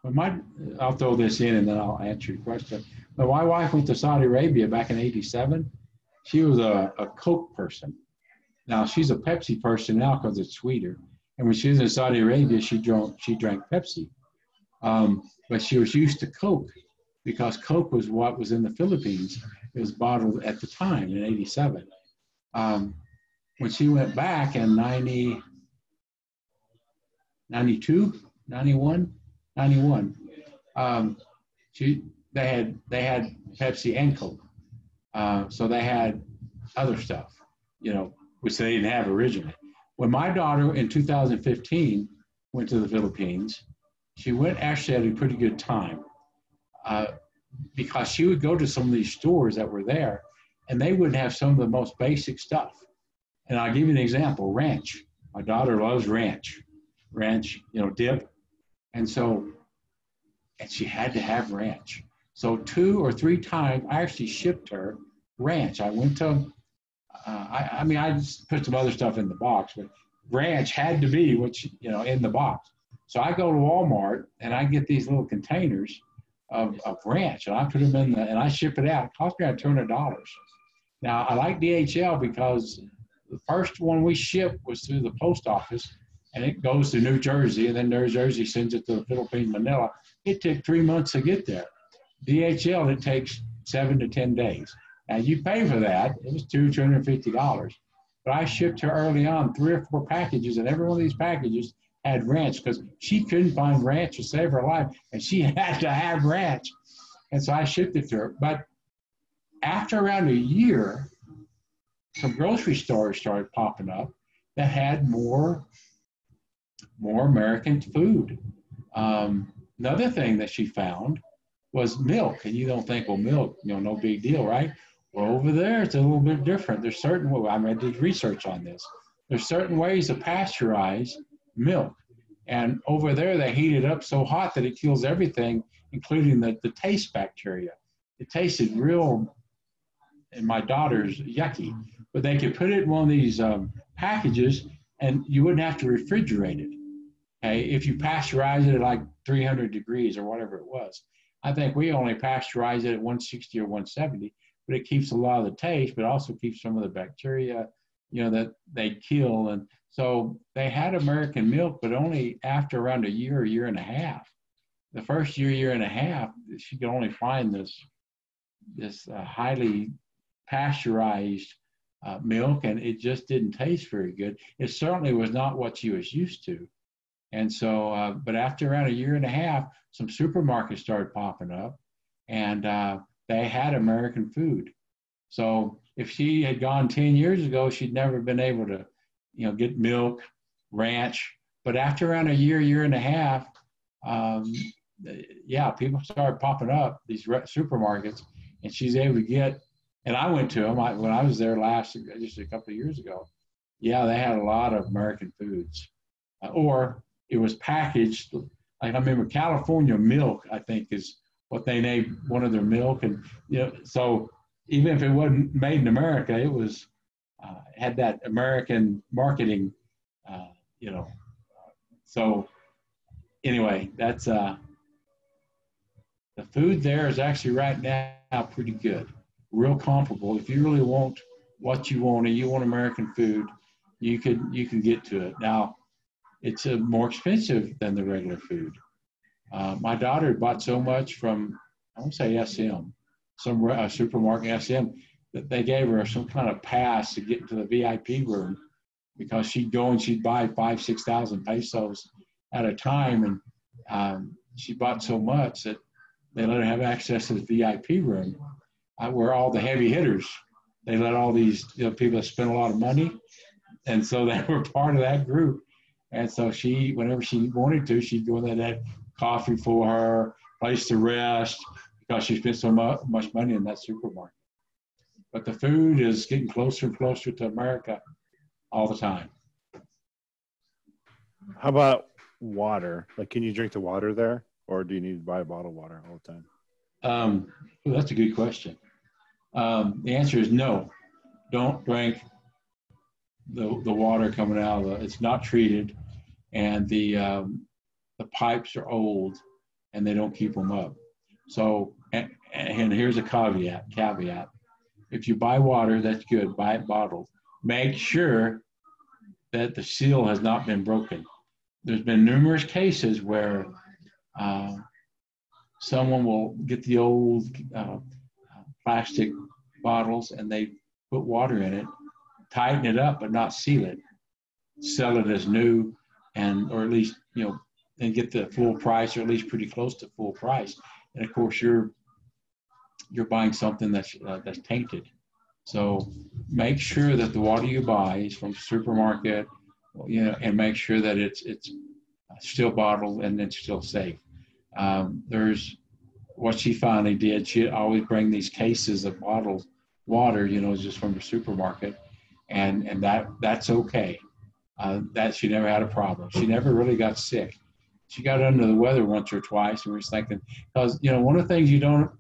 my, I'll throw this in and then I'll answer your question. But my wife went to Saudi Arabia back in eighty-seven. She was a, a Coke person. Now she's a Pepsi person now because it's sweeter. And when she was in Saudi Arabia, she drank, she drank Pepsi. Um, but she was used to Coke because Coke was what was in the Philippines. It was bottled at the time in eighty-seven. Um, when she went back in ninety, ninety-two, ninety-one, ninety-one. Um, she, they had they had Pepsi and Coke, uh, so they had other stuff, you know, which they didn't have originally. When my daughter in two thousand fifteen went to the Philippines, she went actually at a pretty good time, uh, because she would go to some of these stores that were there, and they would have some of the most basic stuff. And I'll give you an example: ranch. My daughter loves ranch. ranch, you know, dip. And so, and she had to have ranch. So two or three times, I actually shipped her ranch. I went to, uh, I, I mean, I just put some other stuff in the box, but ranch had to be what she, you know, in the box. So I go to Walmart and I get these little containers of, of ranch, and I put them in the, and I ship it out. It cost me around two hundred dollars. Now I like D H L because the first one we shipped was through the post office, and it goes to New Jersey, and then New Jersey sends it to the Philippines, Manila. It took three months to get there. D H L, it takes seven to ten days. Now, you pay for that. It was two hundred fifty dollars. But I shipped her early on three or four packages, and every one of these packages had ranch because she couldn't find ranch to save her life, and she had to have ranch. And so I shipped it to her. But after around a year, some grocery stores started popping up that had more more American food. Um, another thing that she found was milk. And you don't think, well, milk, you know, no big deal, right? Well, over there, it's a little bit different. There's certain, well, I mean, I did research on this. There's certain ways to pasteurize milk. And over there, they heat it up so hot that it kills everything, including the, the taste bacteria. It tasted real, and my daughter's, yucky. But they could put it in one of these um, packages, and you wouldn't have to refrigerate it. Okay, if you pasteurize it at like three hundred degrees or whatever it was. I think we only pasteurize it at one sixty or one seventy, but it keeps a lot of the taste, but also keeps some of the bacteria, you know, that they kill. And so they had American milk, but only after around a year, year and a half. The first year, year and a half, she could only find this, this uh, highly pasteurized uh, milk, and it just didn't taste very good. It certainly was not what she was used to. And so, uh, but after around a year and a half, some supermarkets started popping up, and uh, they had American food. So if she had gone ten years ago, she'd never been able to, you know, get milk, ranch. But after around a year, year and a half, um, yeah, people started popping up, these re supermarkets, and she's able to get, and I went to them I, when I was there last, just a couple of years ago. Yeah, they had a lot of American foods. Uh, or it was packaged, like I remember California milk, I think, is what they named one of their milk. And, you know, so even if it wasn't made in America, it was, uh, had that American marketing, uh, you know. So anyway, that's, uh, the food there is actually right now pretty good, real comparable. If you really want what you want and you want American food, you could, you can get to it. Now, it's uh, more expensive than the regular food. Uh, my daughter bought so much from, I won't say S M, some uh, supermarket S M, that they gave her some kind of pass to get into the V I P room, because she'd go and she'd buy five, six thousand pesos at a time, and um, she bought so much that they let her have access to the V I P room, uh, where all the heavy hitters, they let all these, you know, people that spend a lot of money, and so they were part of that group. And so she, whenever she wanted to, she'd go in there and have coffee for her, place to rest, because she spent so mu much money in that supermarket. But the food is getting closer and closer to America all the time. How about water? Like, can you drink the water there, or do you need to buy a bottle of water all the time? Um, well, that's a good question. Um, the answer is no. Don't drink the, the water coming out of it. It's not treated, and the um, the pipes are old, and they don't keep them up. So, and, and here's a caveat, caveat. If you buy water, that's good, buy it bottled. Make sure that the seal has not been broken. There's been numerous cases where uh, someone will get the old uh, plastic bottles, and they put water in it, tighten it up, but not seal it. Sell it as new, and or at least, you know, and get the full price, or at least pretty close to full price. And of course, you're you're buying something that's uh, that's tainted. So make sure that the water you buy is from the supermarket, you know, and make sure that it's it's still bottled and it's still safe. Um, there's what she finally did. She'd always bring these cases of bottled water, you know, just from the supermarket. And, and that, that's okay. Uh, that she never had a problem. She never really got sick. She got under the weather once or twice, and we were thinking, because, you know, one of the things you don't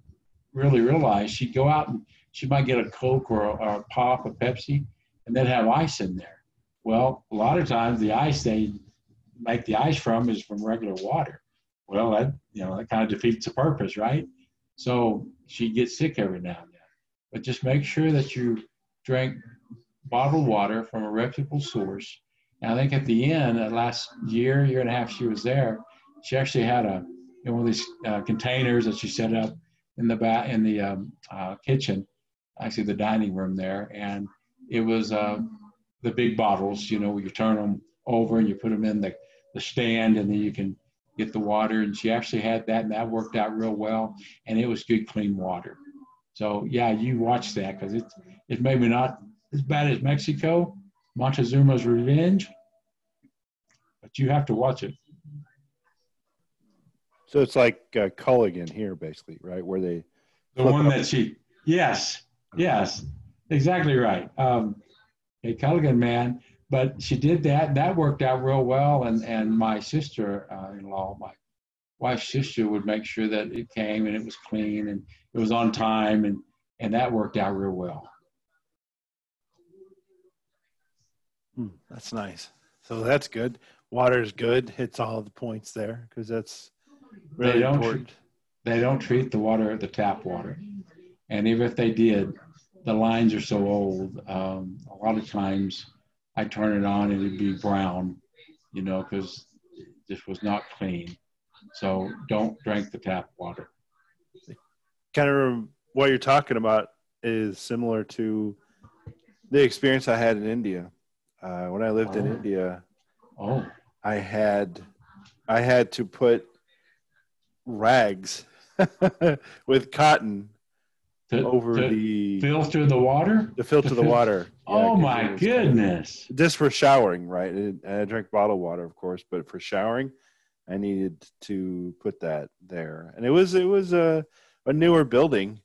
really realize, she'd go out and she might get a Coke or a, or a pop, a Pepsi, and then have ice in there. Well, a lot of times the ice they make the ice from is from regular water. Well, that, you know, that kind of defeats the purpose, right? So she gets sick every now and then. But just make sure that you drink bottled water from a reputable source. And I think at the end, that last year, year and a half she was there, she actually had a, you know, one of these uh, containers that she set up in the ba in the um, uh, kitchen, actually the dining room there. And it was uh, the big bottles, you know, you turn them over and you put them in the, the stand, and then you can get the water. And she actually had that, and that worked out real well. And it was good, clean water. So yeah, you watch that, because it, it made me not as bad as Mexico, Montezuma's Revenge, but you have to watch it. So it's like uh, Culligan here, basically, right? Where they the one that she, yes, yes, exactly right. Um, a Culligan, man, But she did that. That worked out real well. And, and my sister-in-law, my wife's sister, would make sure that it came and it was clean and it was on time. And, and that worked out real well. Mm, that's nice. So that's good. Water's good. Hits all the points there because that's really they don't important. Treat, they don't treat the water, the tap water. And even if they did, the lines are so old. Um, a lot of times I turn it on and it'd be brown, you know, because this was not clean. So don't drink the tap water. Kind of what you're talking about is similar to the experience I had in India. Uh, when I lived oh. in India, oh, I had I had to put rags with cotton to, over to the filter the water. To filter the water. Yeah, oh my was, goodness! Just for showering, right? And I drank bottled water, of course, but for showering, I needed to put that there. And it was it was a a newer building,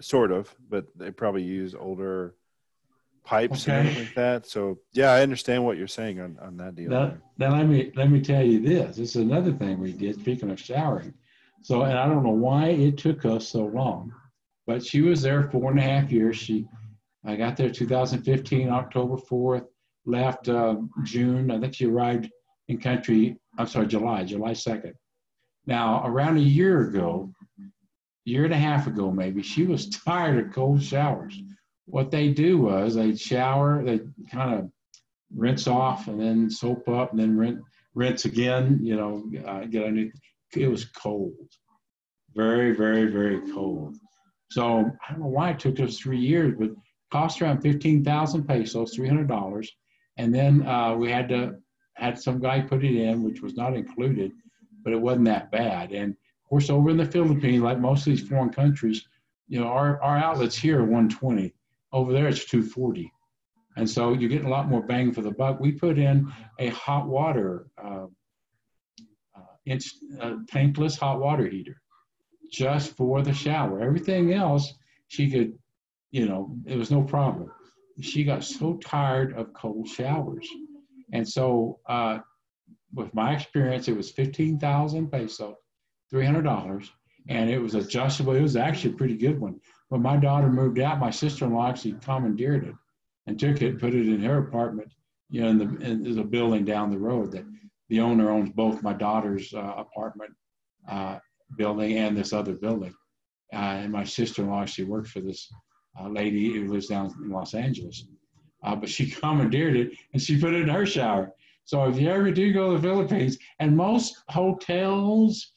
sort of, but they probably use older pipes okay. and everything like that. So yeah, I understand what you're saying on, on that deal. Now, now let me let me tell you this. This is another thing we did, speaking of showering. So, and I don't know why it took us so long, but she was there four and a half years. She, I got there two thousand fifteen, October fourth, left uh, June. I think she arrived in country, I'm sorry, July, July second. Now, around a year ago, year and a half ago maybe, she was tired of cold showers. What they do was they'd shower, they kind of rinse off and then soap up and then rinse, rinse again, you know, uh, get underneath. It was cold, very, very, very cold. So I don't know why it took us three years, but it cost around fifteen thousand pesos, three hundred dollars. And then uh, we had to, had some guy put it in, which was not included, but it wasn't that bad. And of course, over in the Philippines, like most of these foreign countries, you know, our, our outlets here are one twenty. Over there, it's two forty. And so you're getting a lot more bang for the buck. We put in a hot water, uh, uh, inch, uh, tankless hot water heater just for the shower. Everything else, she could, you know, it was no problem. She got so tired of cold showers. And so uh, with my experience, it was fifteen thousand pesos, three hundred dollars. And it was adjustable. It was actually a pretty good one. When my daughter moved out, my sister-in-law actually commandeered it and took it, put it in her apartment, you know, in the in a building down the road that the owner owns both my daughter's uh, apartment uh, building and this other building. Uh, and my sister-in-law actually worked for this uh, lady who lives down in Los Angeles. Uh, but she commandeered it and she put it in her shower. So if you ever do go to the Philippines, and most hotels,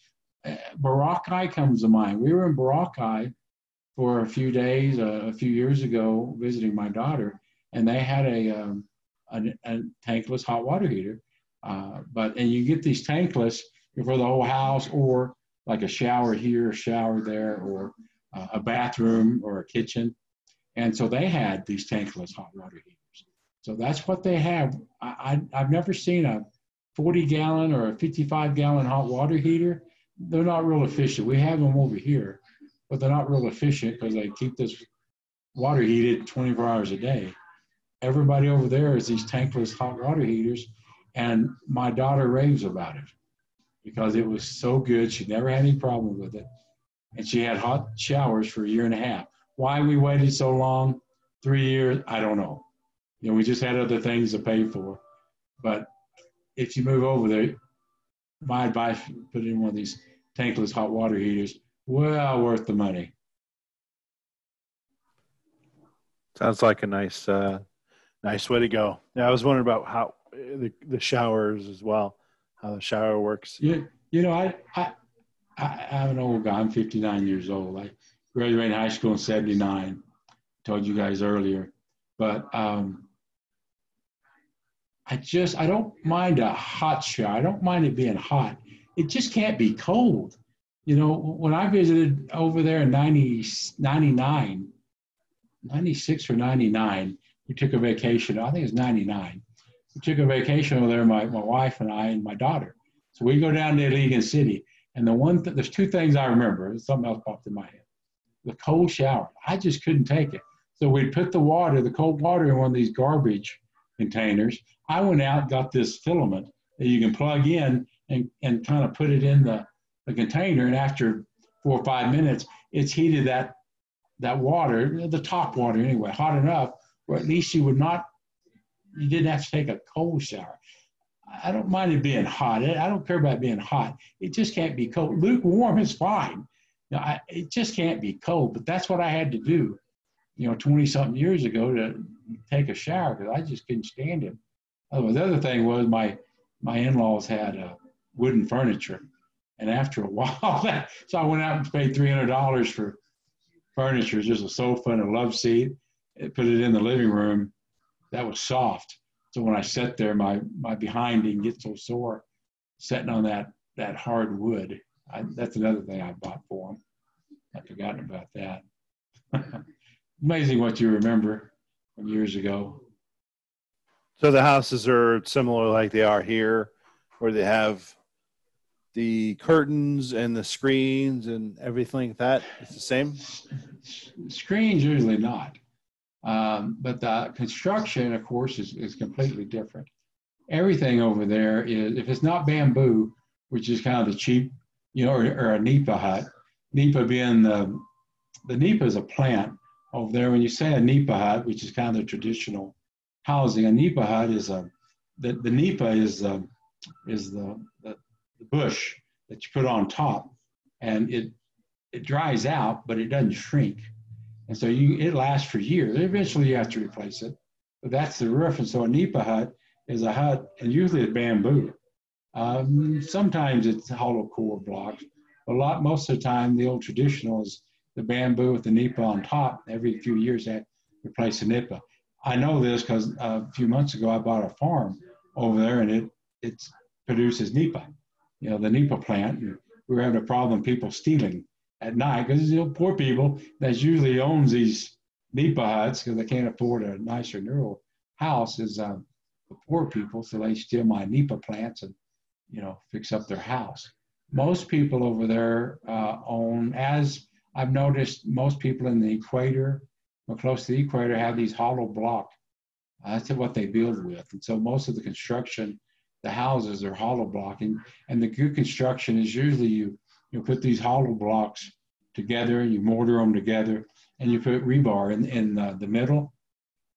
uh, Boracay comes to mind. We were in Boracay for a few days, uh, a few years ago, visiting my daughter, and they had a, um, a, a tankless hot water heater. Uh, but and you get these tankless for the whole house, or like a shower here, a shower there, or uh, a bathroom or a kitchen. And so they had these tankless hot water heaters. So that's what they have. I, I, I've never seen a forty gallon or a fifty-five gallon hot water heater. They're not real efficient. We have them over here, but they're not real efficient because they keep this water heated twenty-four hours a day. Everybody over there is these tankless hot water heaters, and my daughter raves about it because it was so good. She never had any problem with it, and she had hot showers for a year and a half. Why we waited so long, three years, I don't know. You know, we just had other things to pay for. But if you move over there, my advice, put in one of these tankless hot water heaters. Well worth the money. Sounds like a nice, uh, nice way to go. Yeah, I was wondering about how the, the showers as well, how the shower works. You, you know, I, I, I, I'm an old guy. I'm fifty-nine years old. I graduated high school in seventy-nine. Told you guys earlier, but um, I just I don't mind a hot shower. I don't mind it being hot. It just can't be cold. You know, when I visited over there in ninety, ninety-nine, ninety-six or ninety-nine, we took a vacation. I think it's ninety-nine. We took a vacation over there, my, my wife and I and my daughter. So we go down to Iligan City. And the one th- there's two things I remember. Something else popped in my head. The cold shower. I just couldn't take it. So we'd put the water, the cold water in one of these garbage containers. I went out, got this filament that you can plug in and, and kind of put it in the, the container. And after four or five minutes, it's heated that, that water, the top water anyway, hot enough, or at least you would not, you didn't have to take a cold shower. I don't mind it being hot. I don't care about it being hot. It just can't be cold. Lukewarm is fine. Now, I, it just can't be cold, but that's what I had to do, you know, twenty-something years ago to take a shower because I just couldn't stand it. Oh, the other thing was my, my in-laws had uh, wooden furniture, and after a while, that, so I went out and paid three hundred dollars for furniture, just a sofa and a love seat, and put it in the living room. That was soft. So when I sat there, my, my behind didn't get so sore sitting on that, that hard wood. I, that's another thing I bought for them. I've forgotten about that. Amazing what you remember from years ago. So the houses are similar like they are here, where they have the curtains and the screens and everything like that. It's the same? Screens usually not. Um, but the construction, of course, is, is completely different. Everything over there is, if it's not bamboo, which is kind of the cheap, you know, or, or a nipa hut. Nipa being the, the nipa is a plant over there. When you say a nipa hut, which is kind of the traditional housing, a nipa hut is a, the, the nipa is, a, is the, the, the bush that you put on top, and it, it dries out, but it doesn't shrink. And so you, it lasts for years. Eventually you have to replace it, but that's the reference. So a nipa hut is a hut, and usually it's bamboo. Um, sometimes it's hollow core blocks. A lot, most of the time, the old traditional is the bamboo with the nipa on top. Every few years, they replace the nipa. I know this because uh, a few months ago, I bought a farm over there, and it it produces nipa. You know, the nipa plant. And we were having a problem with people stealing at night because, you know, poor people that usually owns these nipa huts because they can't afford a nicer rural house is um, the poor people, so they steal my nipa plants and, you know, fix up their house. Most people over there uh, own, as I've noticed, most people in the equator, or close to the equator, have these hollow block. Uh, that's what they build with. And so most of the construction, the houses are hollow block. And, and the good construction is usually you, you put these hollow blocks together, you mortar them together, and you put rebar in, in uh, the middle,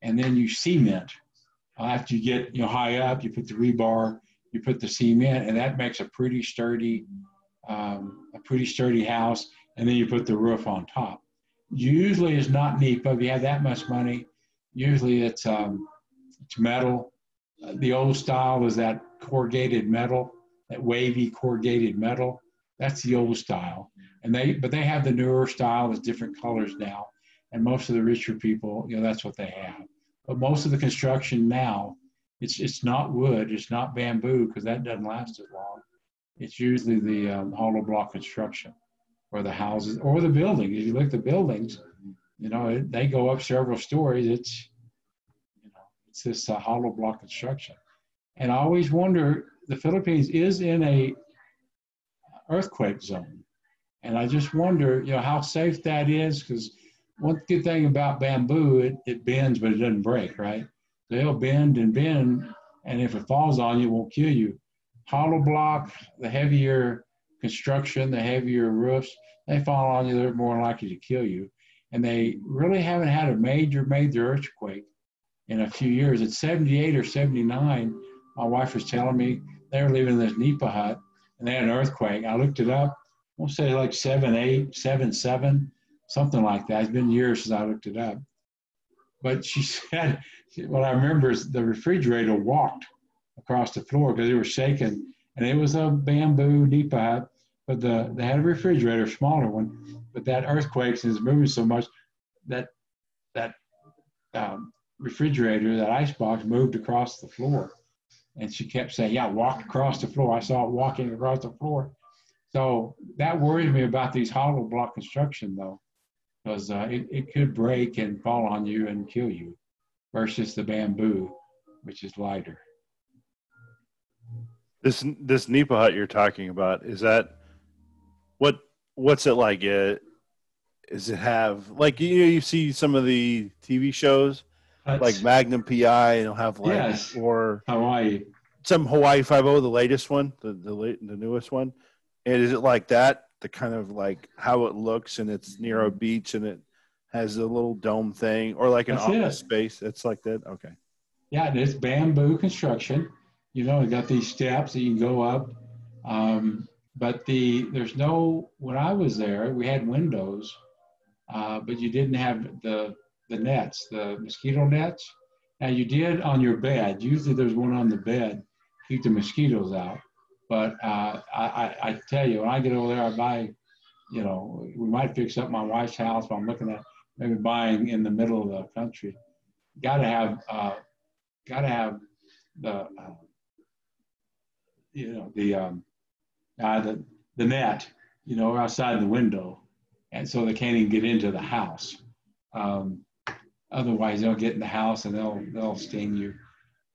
and then you cement. Uh, after you get, you know, high up, you put the rebar, you put the cement, and that makes a pretty sturdy, um, a pretty sturdy house. And then you put the roof on top. Usually it's not nipa. If you have that much money, usually it's um, it's metal. Uh, the old style is that corrugated metal, that wavy corrugated metal. That's the old style. And they, but they have the newer style with different colors now. And most of the richer people, you know, that's what they have. But most of the construction now, It's, it's not wood, it's not bamboo, because that doesn't last as long. It's usually the um, hollow block construction, or the houses, or the buildings. If you look at the buildings, you know, it, they go up several stories. It's, you know, it's this uh, hollow block construction. And I always wonder, the Philippines is in a earthquake zone. And I just wonder, you know, how safe that is, because one good thing about bamboo, it, it bends, but it doesn't break, right? They'll bend and bend, and if it falls on you, it won't kill you. Hollow block, the heavier construction, the heavier roofs, they fall on you, they're more likely to kill you. And they really haven't had a major, major earthquake in a few years. At seventy-eight or seventy-nine, my wife was telling me they were living in this nipa hut, and they had an earthquake. I looked it up. I won't say like seven eight, seven seven, something like that. It's been years since I looked it up. But she said, what I remember is the refrigerator walked across the floor because it was shaking. And it was a bamboo nipa hut, but the, they had a refrigerator, smaller one. But that earthquake, since it's moving so much, that that um, refrigerator, that icebox, moved across the floor. And she kept saying, yeah, walked across the floor. I saw it walking across the floor. So that worries me about these hollow block construction, though, because uh, it, it could break and fall on you and kill you, versus the bamboo, which is lighter. This this nipa hut you're talking about, is that, what what's it like? It, is it have, like, you know, you see some of the T V shows That's, like Magnum P I, and it'll have like, yes, or Hawaii, some Hawaii Five-O, the latest one, the, the late, the newest one. And is it like that? The kind of like how it looks, and it's near a beach, and it has a little dome thing, or like an That's office it. space. It's like that. Okay. Yeah, and it's bamboo construction. You know, you got these steps that you can go up. Um, but the there's no, when I was there, we had windows, uh, but you didn't have the the nets, the mosquito nets. Now you did on your bed. Usually there's one on the bed to keep the mosquitoes out. But uh, I, I, I tell you, when I get over there, I buy, you know, we might fix up my wife's house, but I'm looking at maybe buying in the middle of the country. Got to have, uh, got to have the, uh, you know, the, um, uh, the the net, you know, outside the window, and so they can't even get into the house. Um, otherwise, they'll get in the house and they'll they'll sting you,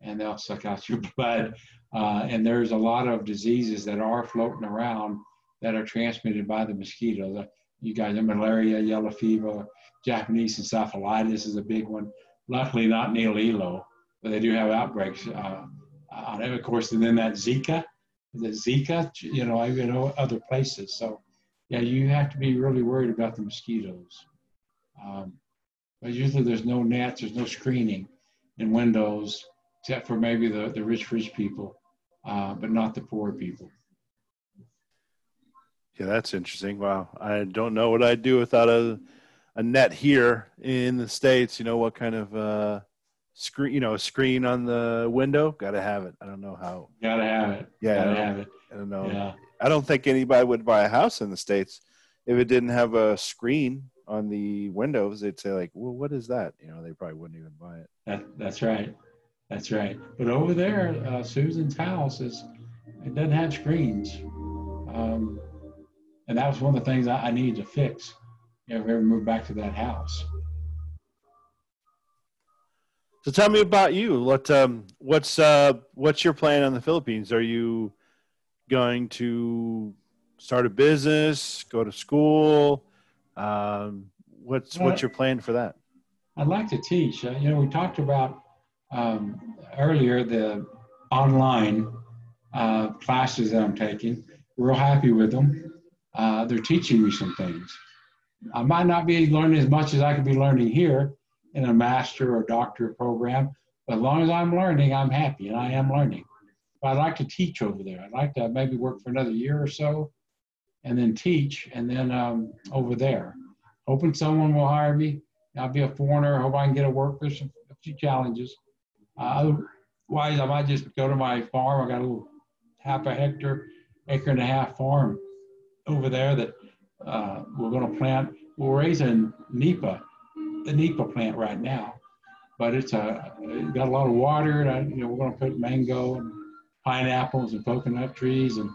and they'll suck out your blood. Uh, and there's a lot of diseases that are floating around that are transmitted by the mosquitoes. You guys know malaria, yellow fever, Japanese encephalitis is a big one. Luckily, not in Iloilo, but they do have outbreaks uh, on it, of course. And then that Zika, the Zika, you know, even other places. So, yeah, you have to be really worried about the mosquitoes. Um, but usually, there's no nets, there's no screening in windows, except for maybe the, the rich, rich people, uh, but not the poor people. Yeah, that's interesting. Wow. I don't know what I'd do without a, a net here in the States. You know, what kind of uh, screen, you know, a screen on the window? Got to have it. I don't know how. Got to have it. Yeah. Got to have it. I don't know. Yeah. I don't think anybody would buy a house in the States if it didn't have a screen on the windows. They'd say like, well, what is that? You know, they probably wouldn't even buy it. That, that's right. That's right. But over there, uh, Susan's house is, it doesn't have screens. Um, and that was one of the things I, I needed to fix, you know, if we ever moved back to that house. So tell me about you. What, um, what's, uh, what's your plan on the Philippines? Are you going to start a business, go to school? Um, what's, well, what's your plan for that? I'd like to teach. Uh, you know, we talked about Um, earlier, the online uh, classes that I'm taking, real happy with them. Uh, they're teaching me some things. I might not be learning as much as I could be learning here in a master or doctorate program, but as long as I'm learning, I'm happy, and I am learning. But I'd like to teach over there. I'd like to maybe work for another year or so and then teach, and then um, over there. Hoping someone will hire me. I'll be a foreigner. Hope I can get a work for some a few challenges. Uh, otherwise, I might just go to my farm. I got a little half a hectare, acre and a half farm over there that uh, we're going to plant. We're raising N E P A, the N E P A plant right now, but it's a it's got a lot of water. And I, you know, we're going to put mango and pineapples and coconut trees, and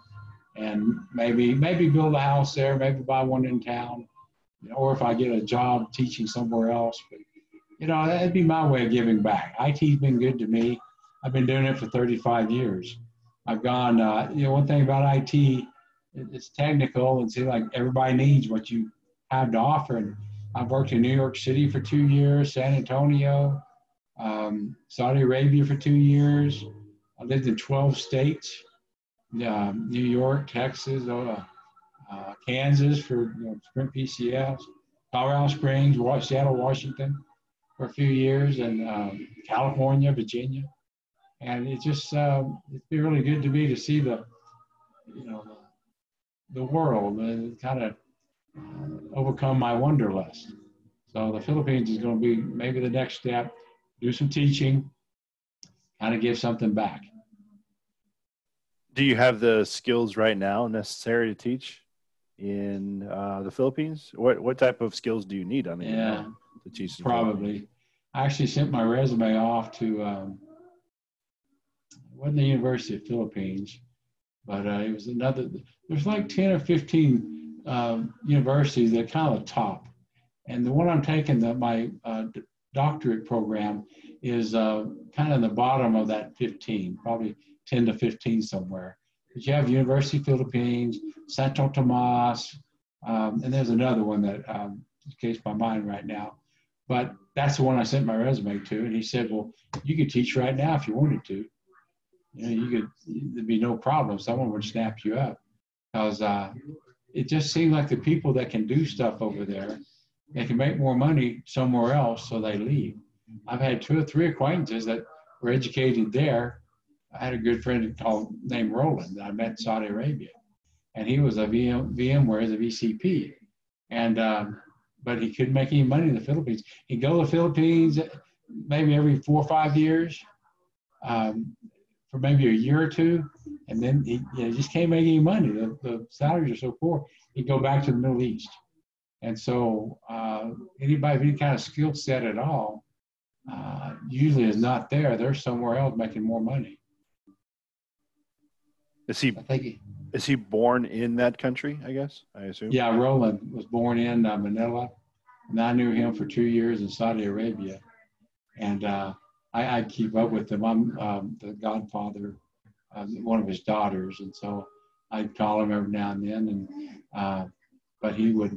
and maybe maybe build a house there. Maybe buy one in town, you know, or if I get a job teaching somewhere else. But, you know, that'd be my way of giving back. I T's been good to me. I've been doing it for thirty-five years. I've gone, uh, you know, one thing about I T, it's technical, and see, like, everybody needs what you have to offer. And I've worked in New York City for two years, San Antonio, um, Saudi Arabia for two years. I lived in twelve states, uh, New York, Texas, uh, uh, Kansas for, you know, Sprint P C S, Colorado Springs, Seattle, Washington, for a few years, and um, California, Virginia. And it just, um, it's been really good to me to see the, you know, the, the world, and kind of overcome my wanderlust. So the Philippines is going to be maybe the next step, do some teaching, kind of give something back. Do you have the skills right now necessary to teach in uh, the Philippines? What, what type of skills do you need on the yeah. to teach the Probably. Philippines? I actually sent my resume off to, um, it wasn't the University of Philippines, but uh, it was another, there's like ten or fifteen um, universities that are kind of the top. And the one I'm taking, the, my uh, doctorate program, is uh, kind of the bottom of that fifteen, probably ten to fifteen somewhere. But you have University of Philippines, Santo Tomas, um, and there's another one that um, escapes my mind right now. But that's the one I sent my resume to, and he said, well, you could teach right now if you wanted to. You know, you could, there'd be no problem. Someone would snap you up. Because uh, it just seemed like the people that can do stuff over there, they can make more money somewhere else, so they leave. I've had two or three acquaintances that were educated there. I had a good friend called named Roland that I met in Saudi Arabia, and he was a V M, VMware, as a V C P, and um, but he couldn't make any money in the Philippines. He'd go to the Philippines maybe every four or five years um, for maybe a year or two, and then he you know, just can't make any money. The, the salaries are so poor. He'd go back to the Middle East, and so uh, anybody with any kind of skill set at all uh, usually is not there. They're somewhere else making more money. Is he, he, is he born in that country, I guess, I assume? Yeah, Roland was born in uh, Manila, and I knew him for two years in Saudi Arabia. And uh, I, I keep up with him. I'm um, the godfather of one of his daughters, and so I'd call him every now and then. And uh, But he would,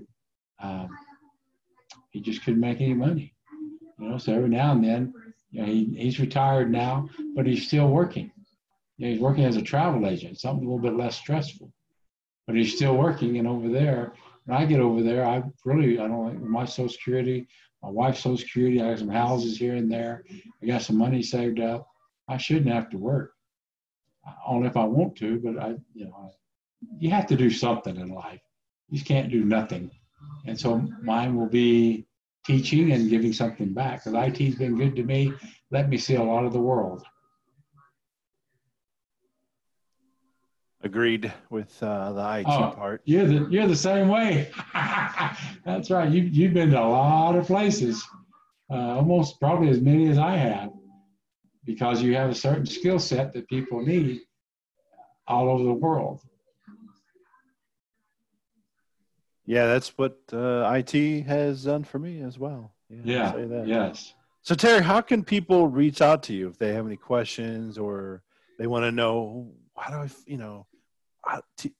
uh, he just couldn't make any money. You know, so every now and then, you know, he, he's retired now, but he's still working. You know, he's working as a travel agent, something a little bit less stressful, but he's still working. And over there, when I get over there, I really, I don't like my Social Security, my wife's Social Security, I got some houses here and there. I got some money saved up. I shouldn't have to work. Only if I want to, but I, you know, I, you have to do something in life. You just can't do nothing. And so mine will be teaching and giving something back, because I T's been good to me, let me see a lot of the world. Agreed with uh, the I T oh, part. You're the, you're the same way. That's right. You, you've been to a lot of places, uh, almost probably as many as I have, because you have a certain skill set that people need all over the world. Yeah, that's what uh, I T has done for me as well. Yeah, yeah say that. Yes. So, Terry, how can people reach out to you if they have any questions or they want to know, how do I, you know,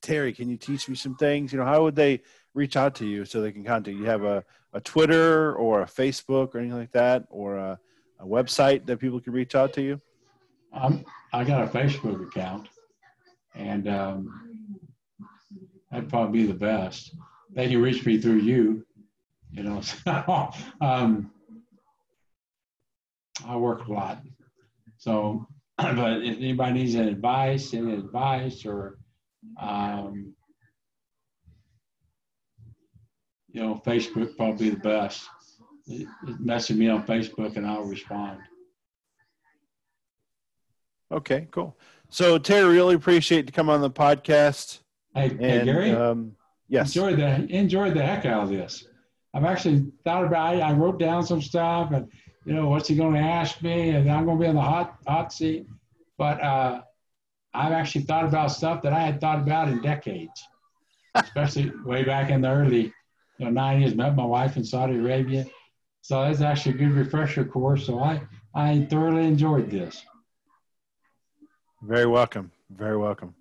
Terry, can you teach me some things? You know, how would they reach out to you so they can contact you? You have a, a Twitter or a Facebook or anything like that, or a, a website that people can reach out to you? Um, I got a Facebook account, and um, that'd probably be the best. They can reach me through you, you know. So, um, I work a lot, so. But if anybody needs any advice, any advice, or, um, you know, Facebook probably the best. It, it message me on Facebook and I'll respond. Okay, cool. So, Terry, really appreciate you coming on the podcast. Hey, and, hey Gary. Um, yes. Enjoyed the, enjoyed the heck out of this. I've actually thought about it. I wrote down some stuff, and you know, what's he going to ask me? And I'm going to be in the hot hot seat. But uh, I've actually thought about stuff that I had thought about in decades, especially way back in the early you know, nineties. Met my wife in Saudi Arabia. So that's actually a good refresher course. So I, I thoroughly enjoyed this. Very welcome. Very welcome.